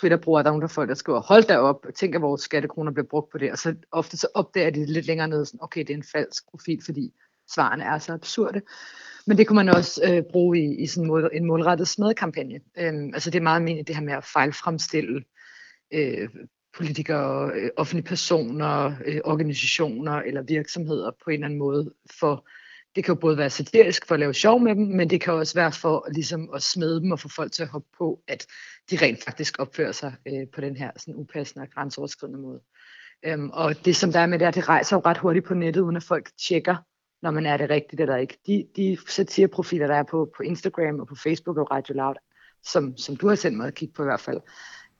Twitter-brugere, der er nogle der folk, der skriver, hold da op, tænk at vores skattekroner bliver brugt på det, og så ofte så opdager de lidt længere ned, sådan, okay, det er en falsk profil, fordi svarene er så absurde. Men det kunne man også bruge i sådan en målrettet smadkampagne. Altså det er meget meningen, det her med at fejlfremstille politikere, offentlige personer, organisationer eller virksomheder på en eller anden måde. For det kan jo både være satirisk for at lave sjov med dem, men det kan også være for ligesom at smide dem og få folk til at hoppe på, at de rent faktisk opfører sig på den her sådan upassende og grænseoverskridende måde. Og det som der er med det, det rejser jo ret hurtigt på nettet, uden at folk tjekker, når man er det rigtigt eller ikke. De satireprofiler, der er på Instagram og på Facebook og Radio Loud, som du har sendt mig at kigge på i hvert fald,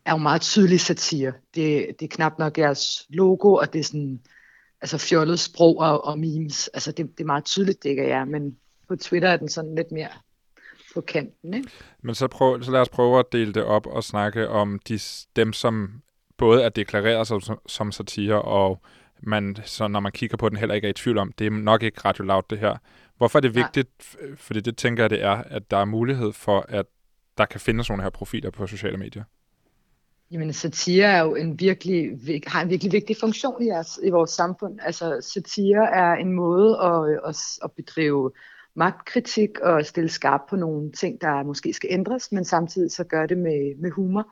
er jo meget tydelig satire. Det er knap nok jeres logo, og det er sådan altså fjollet sprog og memes. Altså det er meget tydeligt, det ikke er jer, men på Twitter er den sådan lidt mere på kanten, ikke? Men så lad os prøve at dele det op og snakke om dem, som både er deklareret som satire, og man, så når man kigger på den, heller ikke er i tvivl om, det er nok ikke Radio Loud, det her. Hvorfor er det vigtigt? Nej. Fordi det tænker jeg, det er, at der er mulighed for, at der kan findes nogle her profiler på sociale medier. Jamen, satire er jo har en virkelig vigtig funktion i vores samfund. Altså, satire er en måde at bedrive magtkritik og stille skarp på nogle ting, der måske skal ændres, men samtidig så gør det med humor.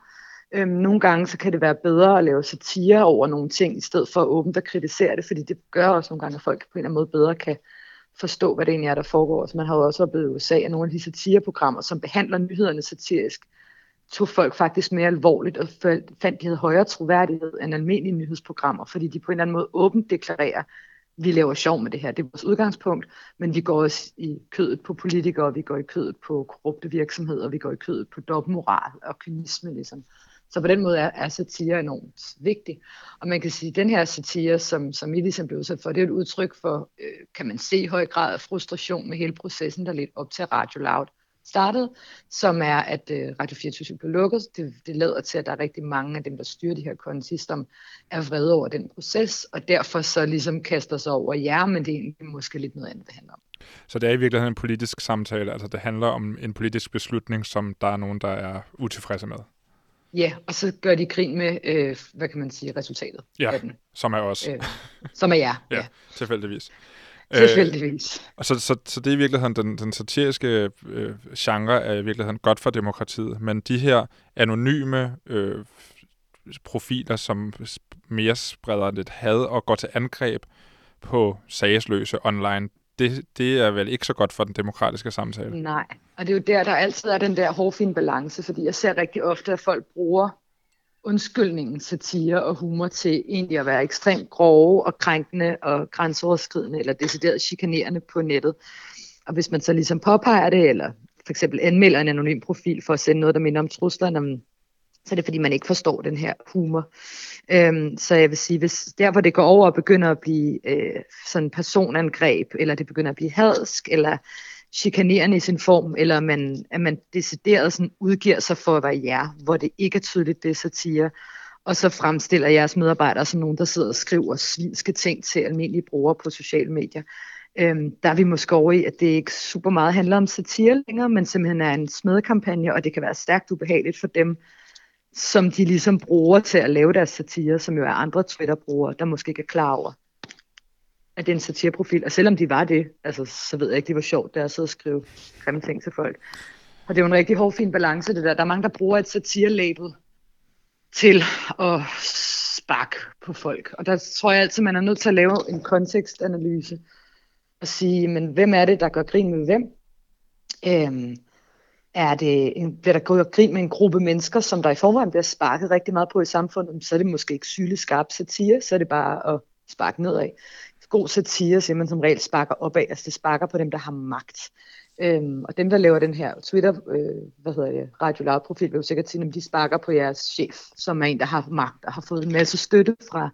Nogle gange så kan det være bedre at lave satire over nogle ting, i stedet for at åbent at kritisere det, fordi det gør også nogle gange, at folk på en eller anden måde bedre kan forstå, hvad det egentlig er, der foregår. Så man har jo også oplevet i USA, at nogle af de satireprogrammer, som behandler nyhederne satirisk, tog folk faktisk mere alvorligt og fandt, de havde højere troværdighed end almindelige nyhedsprogrammer, fordi de på en eller anden måde åbent deklarerer, vi laver sjov med det her, det er vores udgangspunkt, men vi går også i kødet på politikere, vi går i kødet på korrupte virksomheder, vi går i kødet på dobbeltmoral og kynisme ligesom. Så på den måde er satire enormt vigtig. Og man kan sige, at den her satire, som I ligesom blev udsat for, det er et udtryk for, kan man se, høj grad af frustration med hele processen, der lidt op til Radio Loud startede, som er, at Radio 24syv blev lukket. Det lader til, at der er rigtig mange af dem, der styrer de her konti, som er vrede over den proces, og derfor så ligesom kaster sig over jer, men det er egentlig måske lidt noget andet, det handler om. Så det er i virkeligheden en politisk samtale, altså det handler om en politisk beslutning, som der er nogen, der er utilfredse med. Ja, og så gør de grin med, hvad kan man sige, resultatet af den. Som er os. Som er jer. Ja, tilfældigvis. Og så det er i virkeligheden den satiriske genre er i virkeligheden godt for demokratiet, men de her anonyme profiler, som mere spreder lidt had og går til angreb på sagesløse online, det er vel ikke så godt for den demokratiske samtale. Nej, og det er jo der altid er den der hårfine balance, fordi jeg ser rigtig ofte, at folk bruger undskyldningen, satire og humor til egentlig at være ekstremt grove og krænkende og grænseoverskridende eller decideret chikanerende på nettet. Og hvis man så ligesom påpeger det, eller for eksempel anmelder en anonym profil for at sende noget, der minder om trusler, så er det fordi, man ikke forstår den her humor. Så jeg vil sige, hvis der hvor det går over og begynder at blive sådan personangreb, eller det begynder at blive hadsk, eller chikanerende i sin form, eller at man decideret sådan udgiver sig for at være jer, hvor det ikke er tydeligt, det er satire, og så fremstiller jeres medarbejdere som nogen, der sidder og skriver svinske ting til almindelige brugere på sociale medier. Der er vi måske over i, at det ikke super meget handler om satire længere, men simpelthen er en smedekampagne, og det kan være stærkt ubehageligt for dem, som de ligesom bruger til at lave deres satire, som jo er andre Twitter-brugere, der måske ikke er klar over, at det er en satireprofil. Og selvom de var det, altså, så ved jeg ikke, det var sjovt, der at sidde og skrive grimme ting til folk. Og det er jo en rigtig hårfin balance, det der. Der er mange, der bruger et satirelabel til at sparke på folk. Og der tror jeg altid, man er nødt til at lave en kontekstanalyse og sige, men hvem er det, der gør grin med hvem? Er det der går grin med en gruppe mennesker, som der i forvejen bliver sparket rigtig meget på i samfundet, så er det måske ikke sygelig skarp satire, så er det bare at sparke nedad. God satire simpelthen som regel sparker opad, altså det sparker på dem, der har magt. Og dem, der laver den her Twitter, Radio Loud profil, vil jo sikkert sige, at de sparker på jeres chef, som er en, der har magt og har fået en masse støtte fra,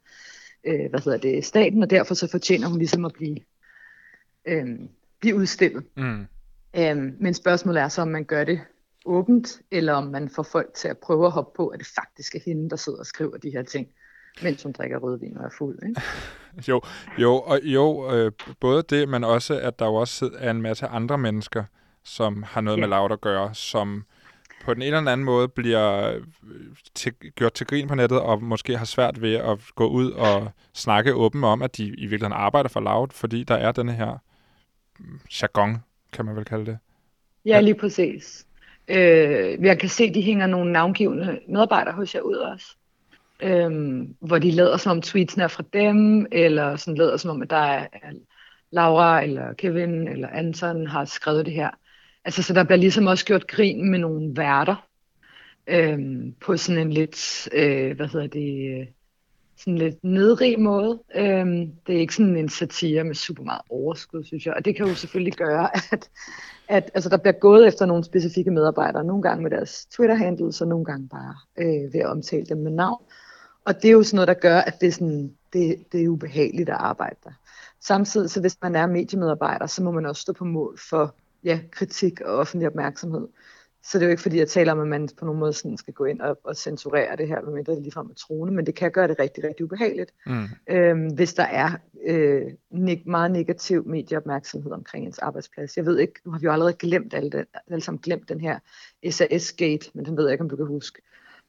staten, og derfor så fortjener hun ligesom at blive udstillet. Mm. Men spørgsmålet er så, om man gør det åbent, eller om man får folk til at prøve at hoppe på, at det faktisk er hende, der sidder og skriver de her ting, mens hun drikker rødvin og er fuld, ikke? Både det, men også, at der jo også er en masse andre mennesker, som har noget med Loud at gøre, som på den ene eller anden måde bliver gjort til grin på nettet, og måske har svært ved at gå ud og snakke åbent om, at de i virkeligheden arbejder for Loud, fordi der er denne her jargon, kan man vel kalde det. Ja, lige præcis. Jeg kan se, at de hænger nogle navngivende medarbejdere hos jer ud også. Hvor de lader som om tweetsene er fra dem, eller sådan lader som om, at der er Laura eller Kevin eller Anton har skrevet det her. Altså, så der bliver ligesom også gjort grin med nogle værter på sådan en lidt, sådan lidt nedrig måde. Det er ikke sådan en satire med super meget overskud, synes jeg. Og det kan jo selvfølgelig gøre, at altså, der bliver gået efter nogle specifikke medarbejdere, nogle gange med deres Twitter-handles, og nogle gange bare ved at omtale dem med navn. Og det er jo sådan noget, der gør, at det er, sådan, det er ubehageligt at arbejde der. Samtidig, så hvis man er mediemedarbejder, så må man også stå på mål for kritik og offentlig opmærksomhed. Så det er jo ikke fordi, jeg taler om, at man på nogen måde sådan skal gå ind og censurere det her, medmindre det ligefrem er truende, men det kan gøre det rigtig, rigtig ubehageligt, hvis der er meget negativ medieopmærksomhed omkring ens arbejdsplads. Jeg ved ikke, nu har vi jo allerede glemt alle sammen glemt den her SAS-gate, men den ved jeg ikke, om du kan huske,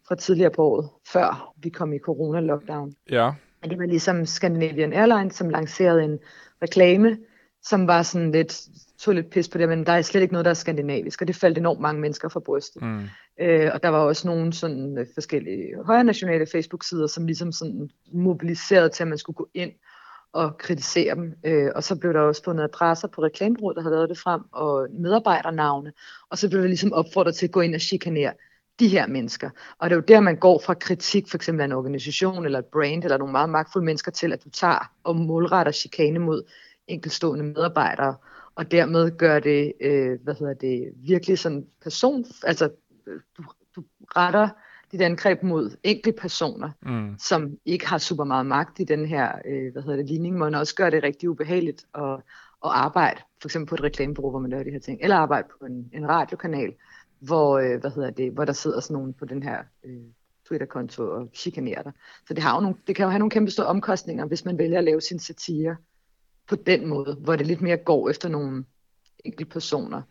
fra tidligere på året, før vi kom i corona-lockdown. Ja. Men det var ligesom Scandinavian Airlines, som lancerede en reklame, som var sådan lidt, tog lidt pis på det, men der er slet ikke noget, der er skandinavisk, og det faldt enormt mange mennesker fra brystet. Og der var også nogle sådan forskellige højre nationale Facebook-sider, som ligesom sådan mobiliserede til, at man skulle gå ind og kritisere dem. Og så blev der også fundet adresser på reklamebureauet, der havde lavet det frem, og medarbejdernavne, og så blev der ligesom opfordret til at gå ind og chikanere de her mennesker. Og det er jo der, man går fra kritik, for eksempel af en organisation, eller et brand, eller nogle meget magtfulde mennesker, til at du tager og målretter chikane mod enkeltstående medarbejdere, og dermed gør det, virkelig sådan person, altså du retter dit angreb mod enkelte personer, som ikke har super meget magt i den her, ligning, men også gør det rigtig ubehageligt at arbejde, for eksempel på et reklamebureau, hvor man laver de her ting, eller arbejde på en radiokanal, hvor, hvor der sidder sådan nogen på den her Twitter-konto og chikanerer dig. Så det kan jo have nogle kæmpe store omkostninger, hvis man vælger at lave sin satire på den måde, hvor det lidt mere går efter nogle enkelte personer,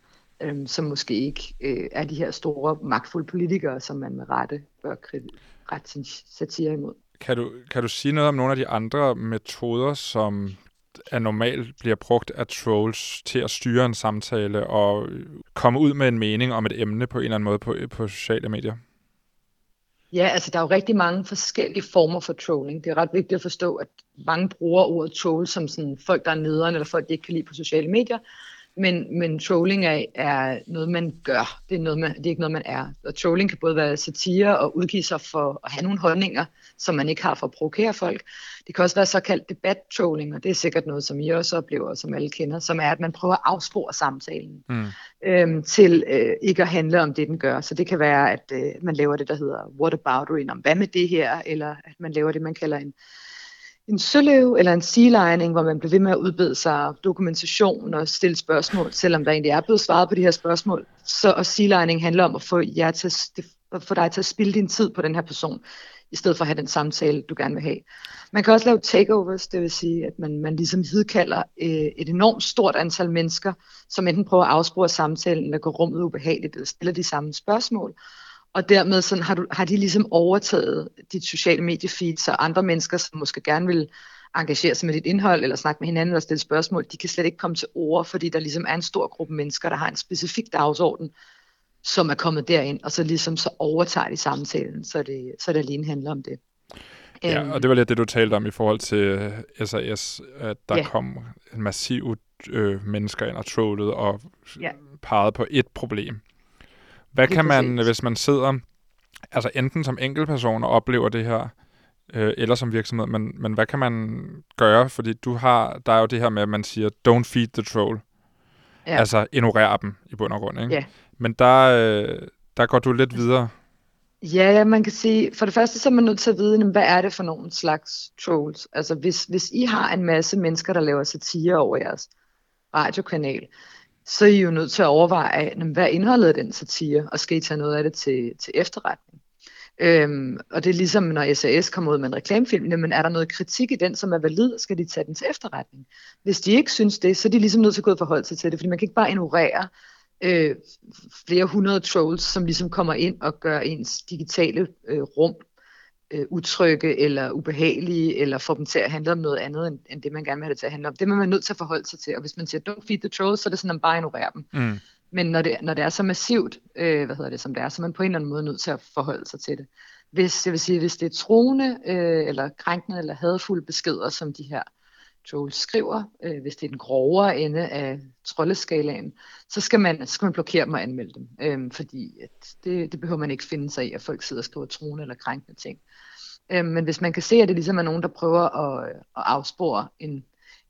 som måske ikke er de her store, magtfulde politikere, som man med rette bør rette sin satire imod. Kan du sige noget om nogle af de andre metoder, som normalt bliver brugt af trolls til at styre en samtale og komme ud med en mening om et emne på en eller anden måde på sociale medier? Ja, altså der er jo rigtig mange forskellige former for trolling. Det er ret vigtigt at forstå, at mange bruger ordet troll som sådan folk, der er nederen, eller folk, de ikke kan lide på sociale medier. Men trolling er noget, man gør. Det er ikke noget, man er. Og trolling kan både være satire og udgive sig for at have nogle holdninger, som man ikke har for at provokere folk. Det kan også være såkaldt debat-trolling, og det er sikkert noget, som I også oplever, og som alle kender, som er, at man prøver at afspore samtalen til ikke at handle om det, den gør. Så det kan være, at man laver det, der hedder whataboutery, om hvad med det her, eller at man laver det, man kalder en søløv eller en sigelejning, hvor man bliver ved med at udbede sig dokumentation og stille spørgsmål, selvom der egentlig er blevet svaret på de her spørgsmål. Og sigelejning handler om at få dig til at spilde din tid på den her person, i stedet for at have den samtale, du gerne vil have. Man kan også lave takeovers, det vil sige, at man ligesom hidkalder et enormt stort antal mennesker, som enten prøver at afspore samtalen, eller går rummet ubehageligt, eller stiller de samme spørgsmål. Og dermed sådan har de ligesom overtaget dit sociale mediefeed, så andre mennesker, som måske gerne vil engagere sig med dit indhold, eller snakke med hinanden, eller stille spørgsmål, de kan slet ikke komme til ord, fordi der ligesom er en stor gruppe mennesker, der har en specifik dagsorden, som er kommet derind, og så ligesom så overtager de samtalen, så det alene handler om det. Ja, og det var lidt det, du talte om i forhold til SAS, at der kom en massiv mennesker ind og trollede, og pegede på et problem. Hvad kan man, hvis man sidder, altså enten som enkeltperson og oplever det her, eller som virksomhed, men hvad kan man gøre? Fordi der er jo det her med, at man siger, don't feed the troll. Ja. Altså ignorer dem i bund og grund, ikke? Ja. Men der går du lidt videre. Ja, man kan sige, for det første så er man nødt til at vide, hvad er det for nogle slags trolls? Altså hvis I har en masse mennesker, der laver satire over jeres radiokanal, så er I jo nødt til at overveje, hvad er indholdet af den satire, og skal I tage noget af det til efterretning? Og det er ligesom, når SAS kommer ud med en reklamefilm, jamen er der noget kritik i den, som er valid, skal de tage den til efterretning? Hvis de ikke synes det, så er de ligesom nødt til at gå ud og forholde sig til det, fordi man kan ikke bare ignorere flere hundrede trolls, som ligesom kommer ind og gør ens digitale rum utrygge eller ubehagelige, eller får dem til at handle om noget andet, end det man gerne vil have det til at handle om. Det man er nødt til at forholde sig til, og hvis man siger, don't feed the trolls, så er det sådan, at man bare ignorerer dem. Mm. Men når det er så massivt, som det er, så er man på en eller anden måde nødt til at forholde sig til det. Hvis det er truende, eller krænkende, eller hadefulde beskeder, som de her trolls skriver, hvis det er den grovere ende af troldeskalaen, så skal man blokere dem og anmelde dem, fordi at det behøver man ikke finde sig i, at folk sidder og skriver truende eller krænkende ting. Men hvis man kan se, at det ligesom er nogen, der prøver at afspore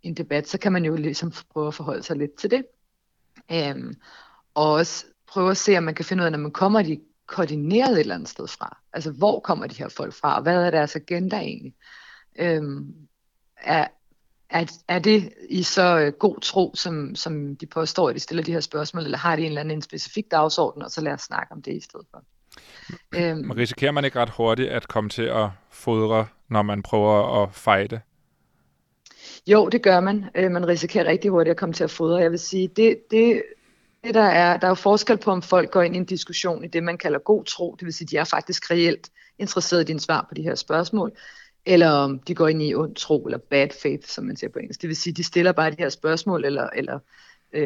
en debat, så kan man jo ligesom prøve at forholde sig lidt til det. Og også prøve at se, om man kan finde ud af, når man kommer de koordineret et eller andet sted fra. Altså, hvor kommer de her folk fra, og hvad er deres agenda egentlig? Er det i så god tro, som de påstår, at de stiller de her spørgsmål, eller har de en eller anden en specifik dagsorden, og så lad os snakke om det i stedet for? Man risikerer man ikke ret hurtigt at komme til at fodre, når man prøver at fejde? Jo, det gør man. Man risikerer rigtig hurtigt at komme til at fodre. Jeg vil sige, det der er jo forskel på, om folk går ind i en diskussion i det, man kalder god tro, det vil sige, de er faktisk reelt interesseret i dine svar på de her spørgsmål, eller om de går ind i ond tro, eller bad faith, som man siger på engelsk. Det vil sige, de stiller bare de her spørgsmål, eller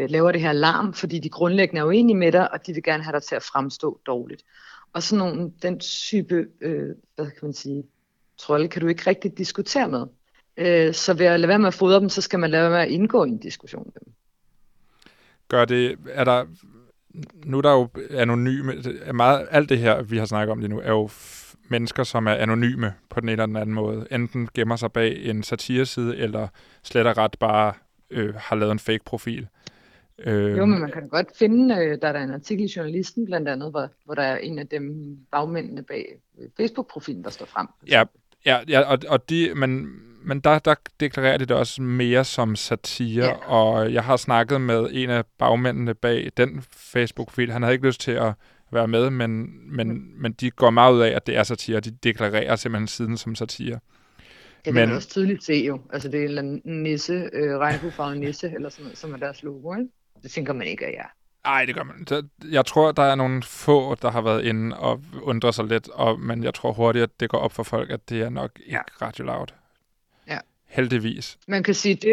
laver det her alarm, fordi de grundlæggende er uenige med dig, og de vil gerne have dig til at fremstå dårligt. Og sådan nogle, den type, trolde kan du ikke rigtig diskutere med. Så ved at lade være med at fodre dem, så skal man lade være med at indgå i en diskussion med dem. Gør det, nu er der jo anonyme, meget, alt det her, vi har snakket om lige nu, er jo mennesker, som er anonyme på den ene eller den anden måde. Enten gemmer sig bag en satireside, eller slet og ret bare har lavet en fake-profil. Jo, men man kan godt finde, der er der en artikel i Journalisten, blandt andet, hvor der er en af dem bagmændene bag Facebook-profilen, der står frem. Ja, og de, men der deklarerer det også mere som satire, ja. Og jeg har snakket med en af bagmændene bag den Facebook-profil. Han havde ikke lyst til at være med, men de går meget ud af, at det er satire, og de deklarerer simpelthen siden som satire. Ja, det er også tydeligt se jo. Altså, det er en eller anden nisse, regnbuefarvet nisse, eller sådan noget, som er deres logo, ikke? Det tænker man ikke af jer. Nej, det gør man. Jeg tror, der er nogle få, der har været inde og undrer sig lidt, men jeg tror hurtigt, at det går op for folk, at det er nok ikke Radio Loud. Ja. Heldigvis. Man kan sige,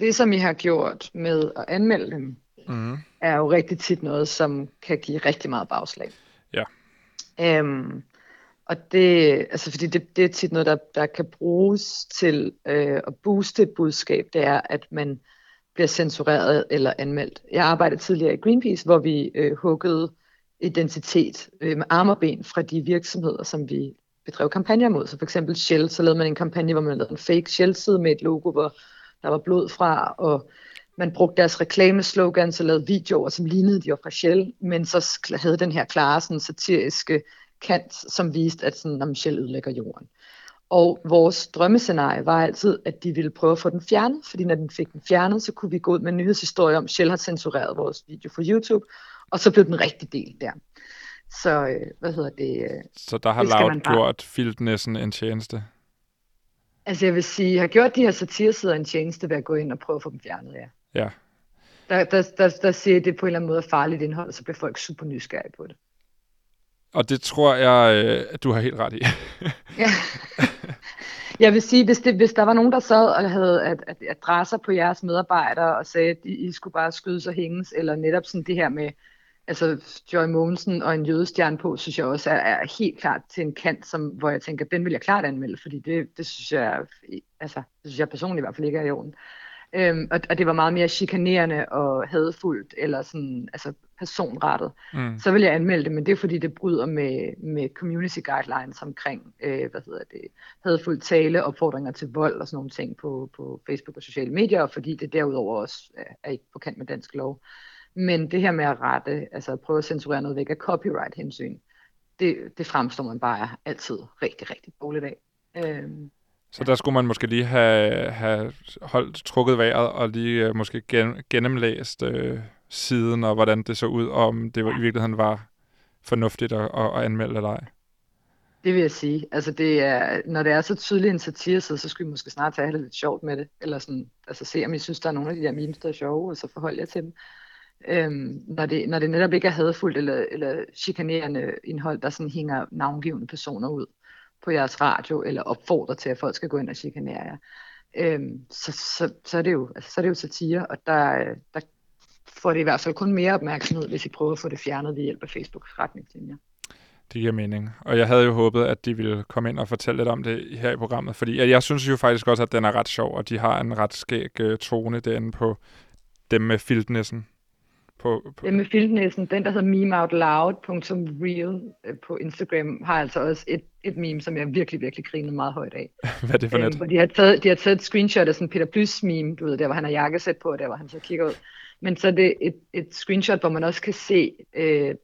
det som I har gjort med at anmelde dem, er jo rigtig tit noget, som kan give rigtig meget bagslag. Ja. Og det, altså fordi det er tit noget, der kan bruges til at booste et budskab, det er, at man bliver censureret eller anmeldt. Jeg arbejdede tidligere i Greenpeace, hvor vi huggede identitet med arm og ben fra de virksomheder, som vi bedrev kampagner mod. Så for eksempel Shell, så lavede man en kampagne, hvor man lavede en fake Shell-side med et logo, hvor der var blod fra, og man brugte deres reklameslogans og lavede videoer, som lignede de fra Shell, men så havde den her klare sådan, satiriske kant, som viste, at sådan, Shell ødelægger jorden. Og vores drømmescenarie var altid, at de ville prøve at få den fjernet, fordi når den fik den fjernet, så kunne vi gå ud med en nyhedshistorie om, at Shell har censureret vores video fra YouTube, og så blev den rigtig del der. Så så der har Loud gjort filtnæssen en tjeneste? Altså jeg vil sige, jeg har gjort de her satiresider en tjeneste ved at gå ind og prøve at få dem fjernet, ja. Ja. Der siger det på en eller anden måde farligt indhold, og så bliver folk super nysgerrige på det. Og det tror jeg, at du har helt ret i. Ja. Jeg vil sige, hvis der var nogen, der sad og havde adresser på jeres medarbejdere og sagde, at I skulle bare skydes og hænges, eller netop sådan det her med altså Joy Mogensen og en jødestjerne på, synes jeg også er helt klart til en kant, hvor jeg tænker, den vil jeg klart anmelde, fordi det synes jeg, personligt i hvert fald ikke er i orden. Og det var meget mere chikanerende og hadefuldt, eller sådan, altså personrettet, så vil jeg anmelde det, men det er fordi, det bryder med community guidelines omkring, hadefuldt tale, opfordringer til vold og sådan nogle ting på Facebook og sociale medier, og fordi det derudover også er ikke på kant med dansk lov. Men det her med at rette, altså at prøve at censurere noget væk af copyright-hensyn, det fremstår man bare altid rigtig, rigtig dårligt af. Så der skulle man måske lige have trukket vejret og lige måske gennemlæst siden og hvordan det så ud, og om det i virkeligheden var fornuftigt at anmelde eller ej. Det vil jeg sige. Altså det er, når det er så tydeligt en satireside, så skal vi måske snart tage det lidt sjovt med det, eller sådan, altså se om I synes, der er nogle af de der memes, der er sjove, og så forholde jer til dem. Når det netop ikke er hadefuldt eller chikanerende indhold, der sådan hænger navngivende personer ud på jeres radio, eller opfordrer til, at folk skal gå ind og chikanere jer, så er det jo satire, og der får det i hvert fald kun mere opmærksomhed, hvis I prøver at få det fjernet ved hjælp af Facebooks retningslinjer. Det giver mening. Og jeg havde jo håbet, at de ville komme ind og fortælle lidt om det her i programmet, fordi jeg synes jo faktisk også, at den er ret sjov, og de har en ret skæg tone derinde på dem med filtnissen. Dem med filtnissen, den der hedder memeoutloud.real på Instagram, har altså også et meme, som jeg virkelig, virkelig grinede meget højt af. Hvad er det for net? De har taget et screenshot af sådan Peter Plys meme, du ved, der hvor han har jakkesæt på, og der hvor han så kigger ud. Men så er det et screenshot, hvor man også kan se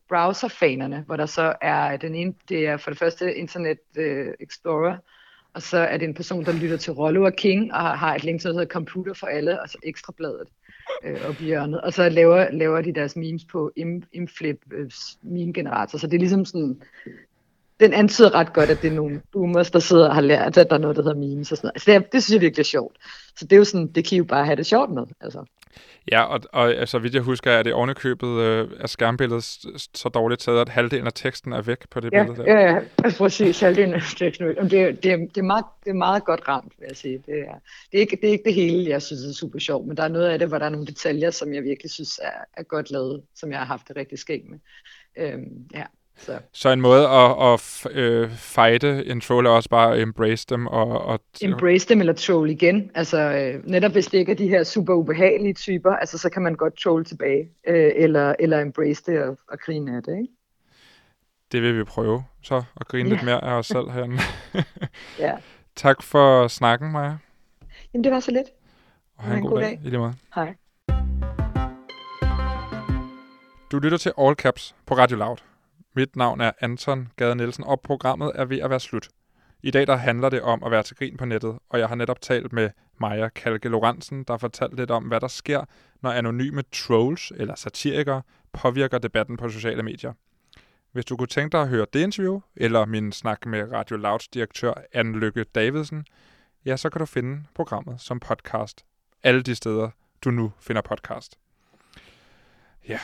browserfanerne, hvor der så er den ene, det er for det første Internet Explorer, og så er det en person, der lytter til Rollo og King, og har et link, der hedder Computer for alle, og så Ekstrabladet oppe i hjørnet. Og så laver de deres memes på Imflip meme-generator, så det er ligesom sådan... Den antyder ret godt, at det er nogle boomers, der sidder og har lært, at der er noget, der hedder memes og sådan noget. Altså, det synes jeg virkelig er sjovt. Så det er jo sådan, det kan I jo bare have det sjovt med, altså. Ja, og altså, vidt jeg husker, er det ovenikøbet af skærmbilledet så dårligt taget, at halvdelen af teksten er væk på det billede der. Ja, præcis. Halvdelen af teksten er væk. Det er meget godt ramt, vil jeg sige. Det er ikke det hele, jeg synes er super sjovt, men der er noget af det, hvor der er nogle detaljer, som jeg virkelig synes er godt lavet, som jeg har haft det rigtig skægt med. Ja. Så en måde at fighte en troll er også bare at embrace dem. Embrace dem eller troll igen. Altså netop hvis det ikke er de her super ubehagelige typer, altså, så kan man godt troll tilbage. Eller embrace det og grine af det, ikke? Det vil vi prøve så, at grine lidt mere af os selv herinde. Ja. Tak for snakken, Maja. Jamen det var så lidt. Og have en god dag. I lige måde. Hej. Du lytter til All Caps på Radio Loud. Mit navn er Anton Gade Nielsen, og programmet er ved at være slut. I dag der handler det om at være til grin på nettet, og jeg har netop talt med Maja Kalckar Lorentzen, der fortalte lidt om, hvad der sker, når anonyme trolls eller satirikere påvirker debatten på sociale medier. Hvis du kunne tænke dig at høre det interview, eller min snak med Radio Louds direktør Anne Lykke Davidsen, ja, så kan du finde programmet som podcast. Alle de steder, du nu finder podcast. Ja.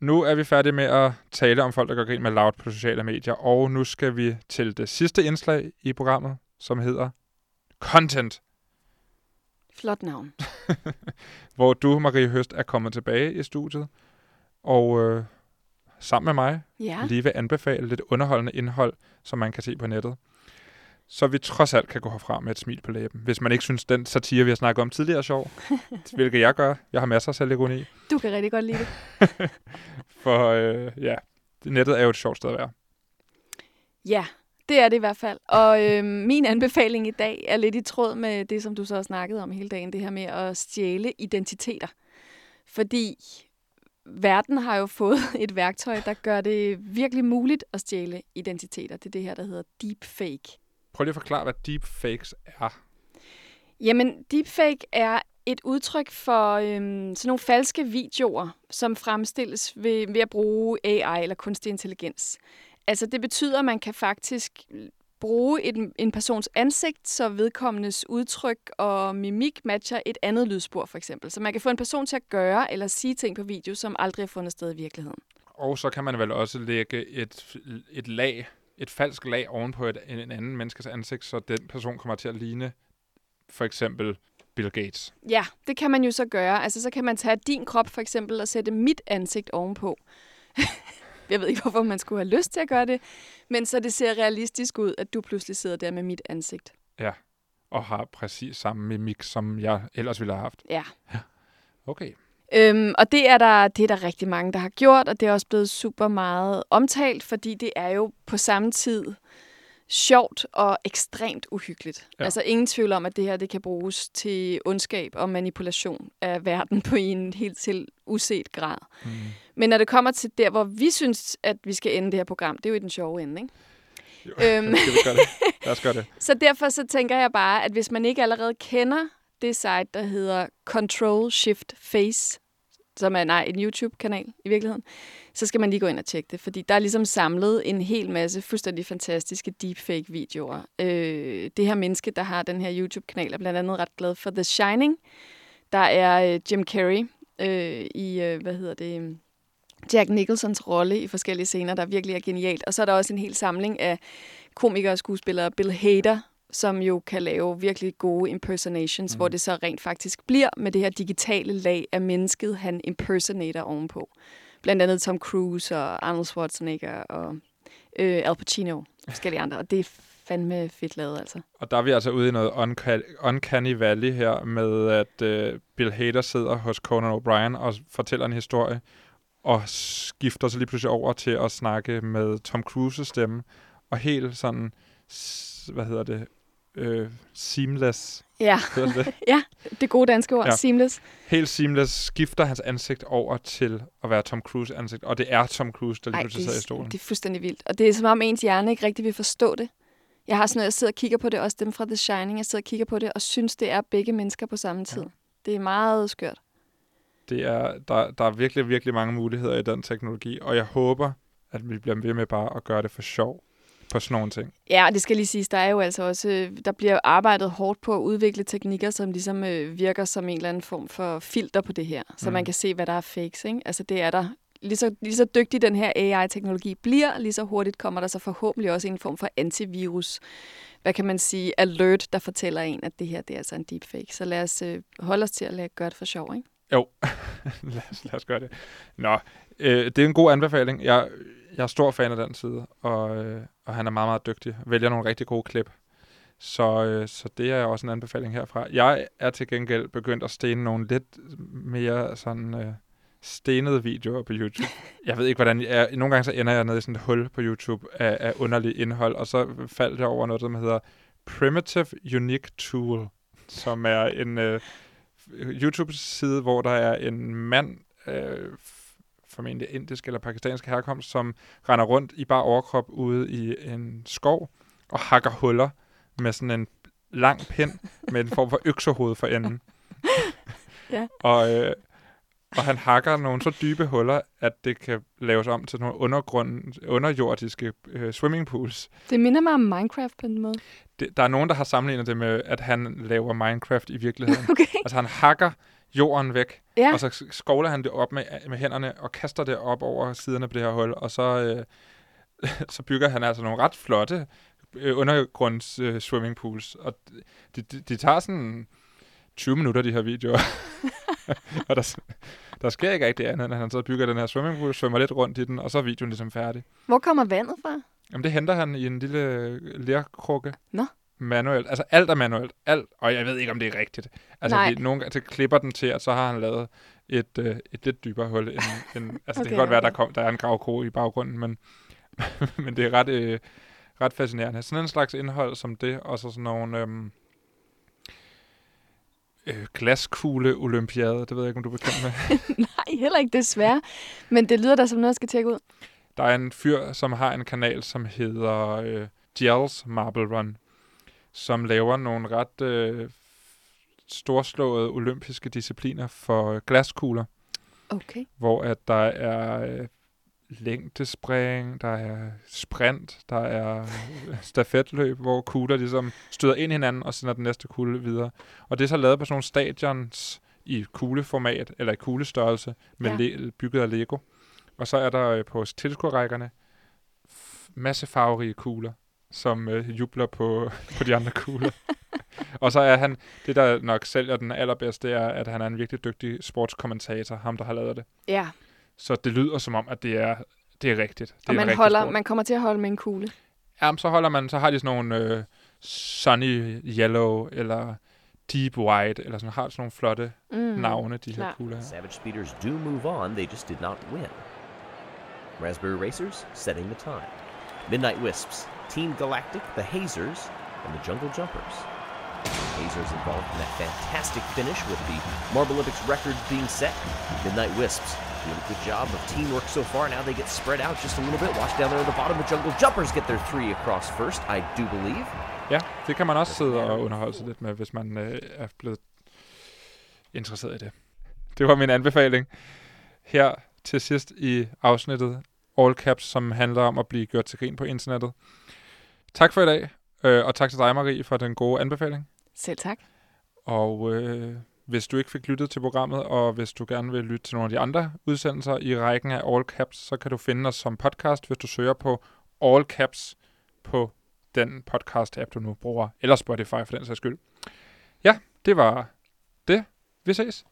Nu er vi færdige med at tale om folk, der går grin med Loud på sociale medier, og nu skal vi til det sidste indslag i programmet, som hedder Content. Flot navn. Hvor du, Marie Høst, er kommet tilbage i studiet, og sammen med mig lige vil anbefale lidt underholdende indhold, som man kan se på nettet. Så vi trods alt kan gå herfra med et smil på læben. Hvis man ikke synes, den satire, vi har snakket om tidligere, er sjov, hvilket jeg gør. Jeg har masser af selvironi. Du kan rigtig godt lide det. For nettet er jo et sjovt sted at være. Ja, det er det i hvert fald. Og min anbefaling i dag er lidt i tråd med det, som du så har snakket om hele dagen, det her med at stjæle identiteter. Fordi verden har jo fået et værktøj, der gør det virkelig muligt at stjæle identiteter. Det er det her, der hedder deepfake. Prøv lige at forklare, hvad deepfakes er. Jamen, deepfake er et udtryk for sådan nogle falske videoer, som fremstilles ved at bruge AI eller kunstig intelligens. Altså, det betyder, at man kan faktisk bruge en persons ansigt, så vedkommendes udtryk og mimik matcher et andet lydspor, for eksempel. Så man kan få en person til at gøre eller sige ting på video, som aldrig har fundet sted i virkeligheden. Og så kan man vel også lægge et lag... Et falsk lag ovenpå en anden menneskes ansigt, så den person kommer til at ligne for eksempel Bill Gates. Ja, det kan man jo så gøre. Altså, så kan man tage din krop for eksempel og sætte mit ansigt ovenpå. Jeg ved ikke, hvorfor man skulle have lyst til at gøre det, men så det ser realistisk ud, at du pludselig sidder der med mit ansigt. Ja, og har præcis samme mimik, som jeg ellers ville have haft. Ja. Okay. Og det er der rigtig mange, der har gjort, og det er også blevet super meget omtalt, fordi det er jo på samme tid sjovt og ekstremt uhyggeligt. Ja. Altså ingen tvivl om, at det her det kan bruges til ondskab og manipulation af verden på en helt til uset grad. Mm. Men når det kommer til der, hvor vi synes, at vi skal ende det her program, det er jo i den sjove ende, ikke? Jo, skal vi gøre det. Lad os gøre det. Så derfor så tænker jeg bare, at hvis man ikke allerede kender det site, der hedder Control Shift Face, som er en YouTube-kanal i virkeligheden, så skal man lige gå ind og tjekke det, fordi der er ligesom samlet en hel masse fuldstændig fantastiske deepfake-videoer. Det her menneske, der har den her YouTube-kanal, er blandt andet ret glad for The Shining. Der er Jim Carrey, Jack Nicholsons rolle i forskellige scener, der virkelig er genialt. Og så er der også en hel samling af komikere og skuespillere, Bill Hader, som jo kan lave virkelig gode impersonations, hvor det så rent faktisk bliver med det her digitale lag af mennesket, han impersonator ovenpå. Blandt andet Tom Cruise og Arnold Schwarzenegger og Al Pacino og forskellige andre. Og det er fandme fedt lavet, altså. Og der er vi altså ude i noget uncanny valley her med, at Bill Hader sidder hos Conan O'Brien og fortæller en historie, og skifter så lige pludselig over til at snakke med Tom Cruises stemme, og helt sådan, seamless. Ja, det? Ja, det gode danske ord, ja. Seamless. Helt seamless skifter hans ansigt over til at være Tom Cruise ansigt, og det er Tom Cruise, der lige pludselig sidder i stolen. Det er fuldstændig vildt, og det er som om ens hjerne ikke rigtig vil forstå det. Jeg har sådan noget, jeg sidder og kigger på det, også dem fra The Shining, jeg sidder og kigger på det, og synes, det er begge mennesker på samme tid. Ja. Det er meget skørt. Det er, der er virkelig, virkelig mange muligheder i den teknologi, og jeg håber, at vi bliver ved med bare at gøre det for sjov på sådan nogle ting. Ja, det skal lige siges, der er jo altså også, der bliver arbejdet hårdt på at udvikle teknikker, som ligesom virker som en eller anden form for filter på det her, så man kan se, hvad der er fakes, ikke? Altså det er der. Lige så dygtig den her AI-teknologi bliver, lige så hurtigt kommer der så forhåbentlig også en form for antivirus, hvad kan man sige, alert, der fortæller en, at det her, det er altså en deepfake. Så lad os holde os til at gøre det for sjov, ikke? Jo, lad os gøre det. Nå, det er en god anbefaling. Jeg er stor fan af den side, og han er meget, meget dygtig. Vælger nogle rigtig gode klip. Så det er også en anbefaling herfra. Jeg er til gengæld begyndt at stene nogle lidt mere sådan stenede videoer på YouTube. Jeg ved ikke, hvordan jeg er. Nogle gange så ender jeg nede i sådan et hul på YouTube af underlig indhold, og så faldt jeg over noget, som hedder Primitive Unique Tool, som er en YouTube-side, hvor der er en mand, formentlig indisk eller pakistansk herkomst, som render rundt i bare overkrop ude i en skov og hakker huller med sådan en lang pind med en form for øksehoved for enden. Ja. Og han hakker nogle så dybe huller, at det kan laves om til nogle underjordiske swimmingpools. Det minder mig om Minecraft på en måde. Der er nogen, der har sammenlignet det med, at han laver Minecraft i virkeligheden. Okay. Altså han hakker jorden væk, ja. Og så skovler han det op med hænderne og kaster det op over siderne på det her hul. Og så bygger han altså nogle ret flotte undergrunds swimmingpools. Og de tager sådan 20 minutter, de her videoer. Og der sker ikke rigtig andet, end han så bygger den her swimmingpool, svømmer lidt rundt i den, og så er videoen ligesom færdig. Hvor kommer vandet fra? Jamen, det henter han i en lille lerkrukke. Nå? Manuelt. Altså, alt er manuelt. Alt. Og jeg ved ikke, om det er rigtigt. Altså, nogle gange klipper den til, og så har han lavet et lidt dybere hul. Altså, okay, det kan godt være, der er en gravkroge i baggrunden, men det er ret fascinerende. Sådan en slags indhold som det, og så sådan nogle glaskugle-olympiade. Det ved jeg ikke, om du er bekendt med. Nej, heller ikke desværre. Men det lyder da som noget, jeg skal tjekke ud. Der er en fyr, som har en kanal, som hedder Giles Marble Run, som laver nogle ret storslåede olympiske discipliner for glaskugler. Okay. Hvor at der er længdespring, der er sprint, der er stafetløb, hvor kugler ligesom støder ind hinanden og sender den næste kugle videre. Og det er så lavet på sådan nogle stadions i kugleformat, eller i kuglestørrelse, med bygget af Lego. Og så er der på tilskuerrækkerne masse farverige kugler, som jubler på de andre kugler. Og så er han, det der nok sælger den allerbedste, det er, at han er en virkelig dygtig sportskommentator, ham der har lavet det. Ja. Så det lyder som om, at det er rigtigt. Det og man kommer til at holde med en kugle. Ja, så har de sådan nogle sunny yellow, eller deep white, eller sådan, har sådan nogle flotte navne, de her kugler her. Savage beaters do move on, they just did not win. Raspberry Racers, setting the time. Midnight Wisps, Team Galactic, the Hazers, and the Jungle Jumpers. The Hazers involved in that fantastic finish with the Marble Olympics record being set. Midnight Wisps doing a good job of teamwork so far. Now they get spread out just a little bit. Watch down there at the bottom. The Jungle Jumpers get their three across first, I do believe. Ja, det kan man også sidde og underholde sig lidt med, hvis man er blevet interesseret i det. Det var min anbefaling her til sidst i afsnittet All Caps, som handler om at blive gjort til grin på internettet. Tak for i dag, og tak til dig, Marie, for den gode anbefaling. Selv tak. Og Hvis du ikke fik lyttet til programmet, og hvis du gerne vil lytte til nogle af de andre udsendelser i rækken af All Caps, så kan du finde os som podcast, hvis du søger på All Caps på den podcast-app, du nu bruger, eller Spotify for den sags skyld. Ja, det var det. Vi ses.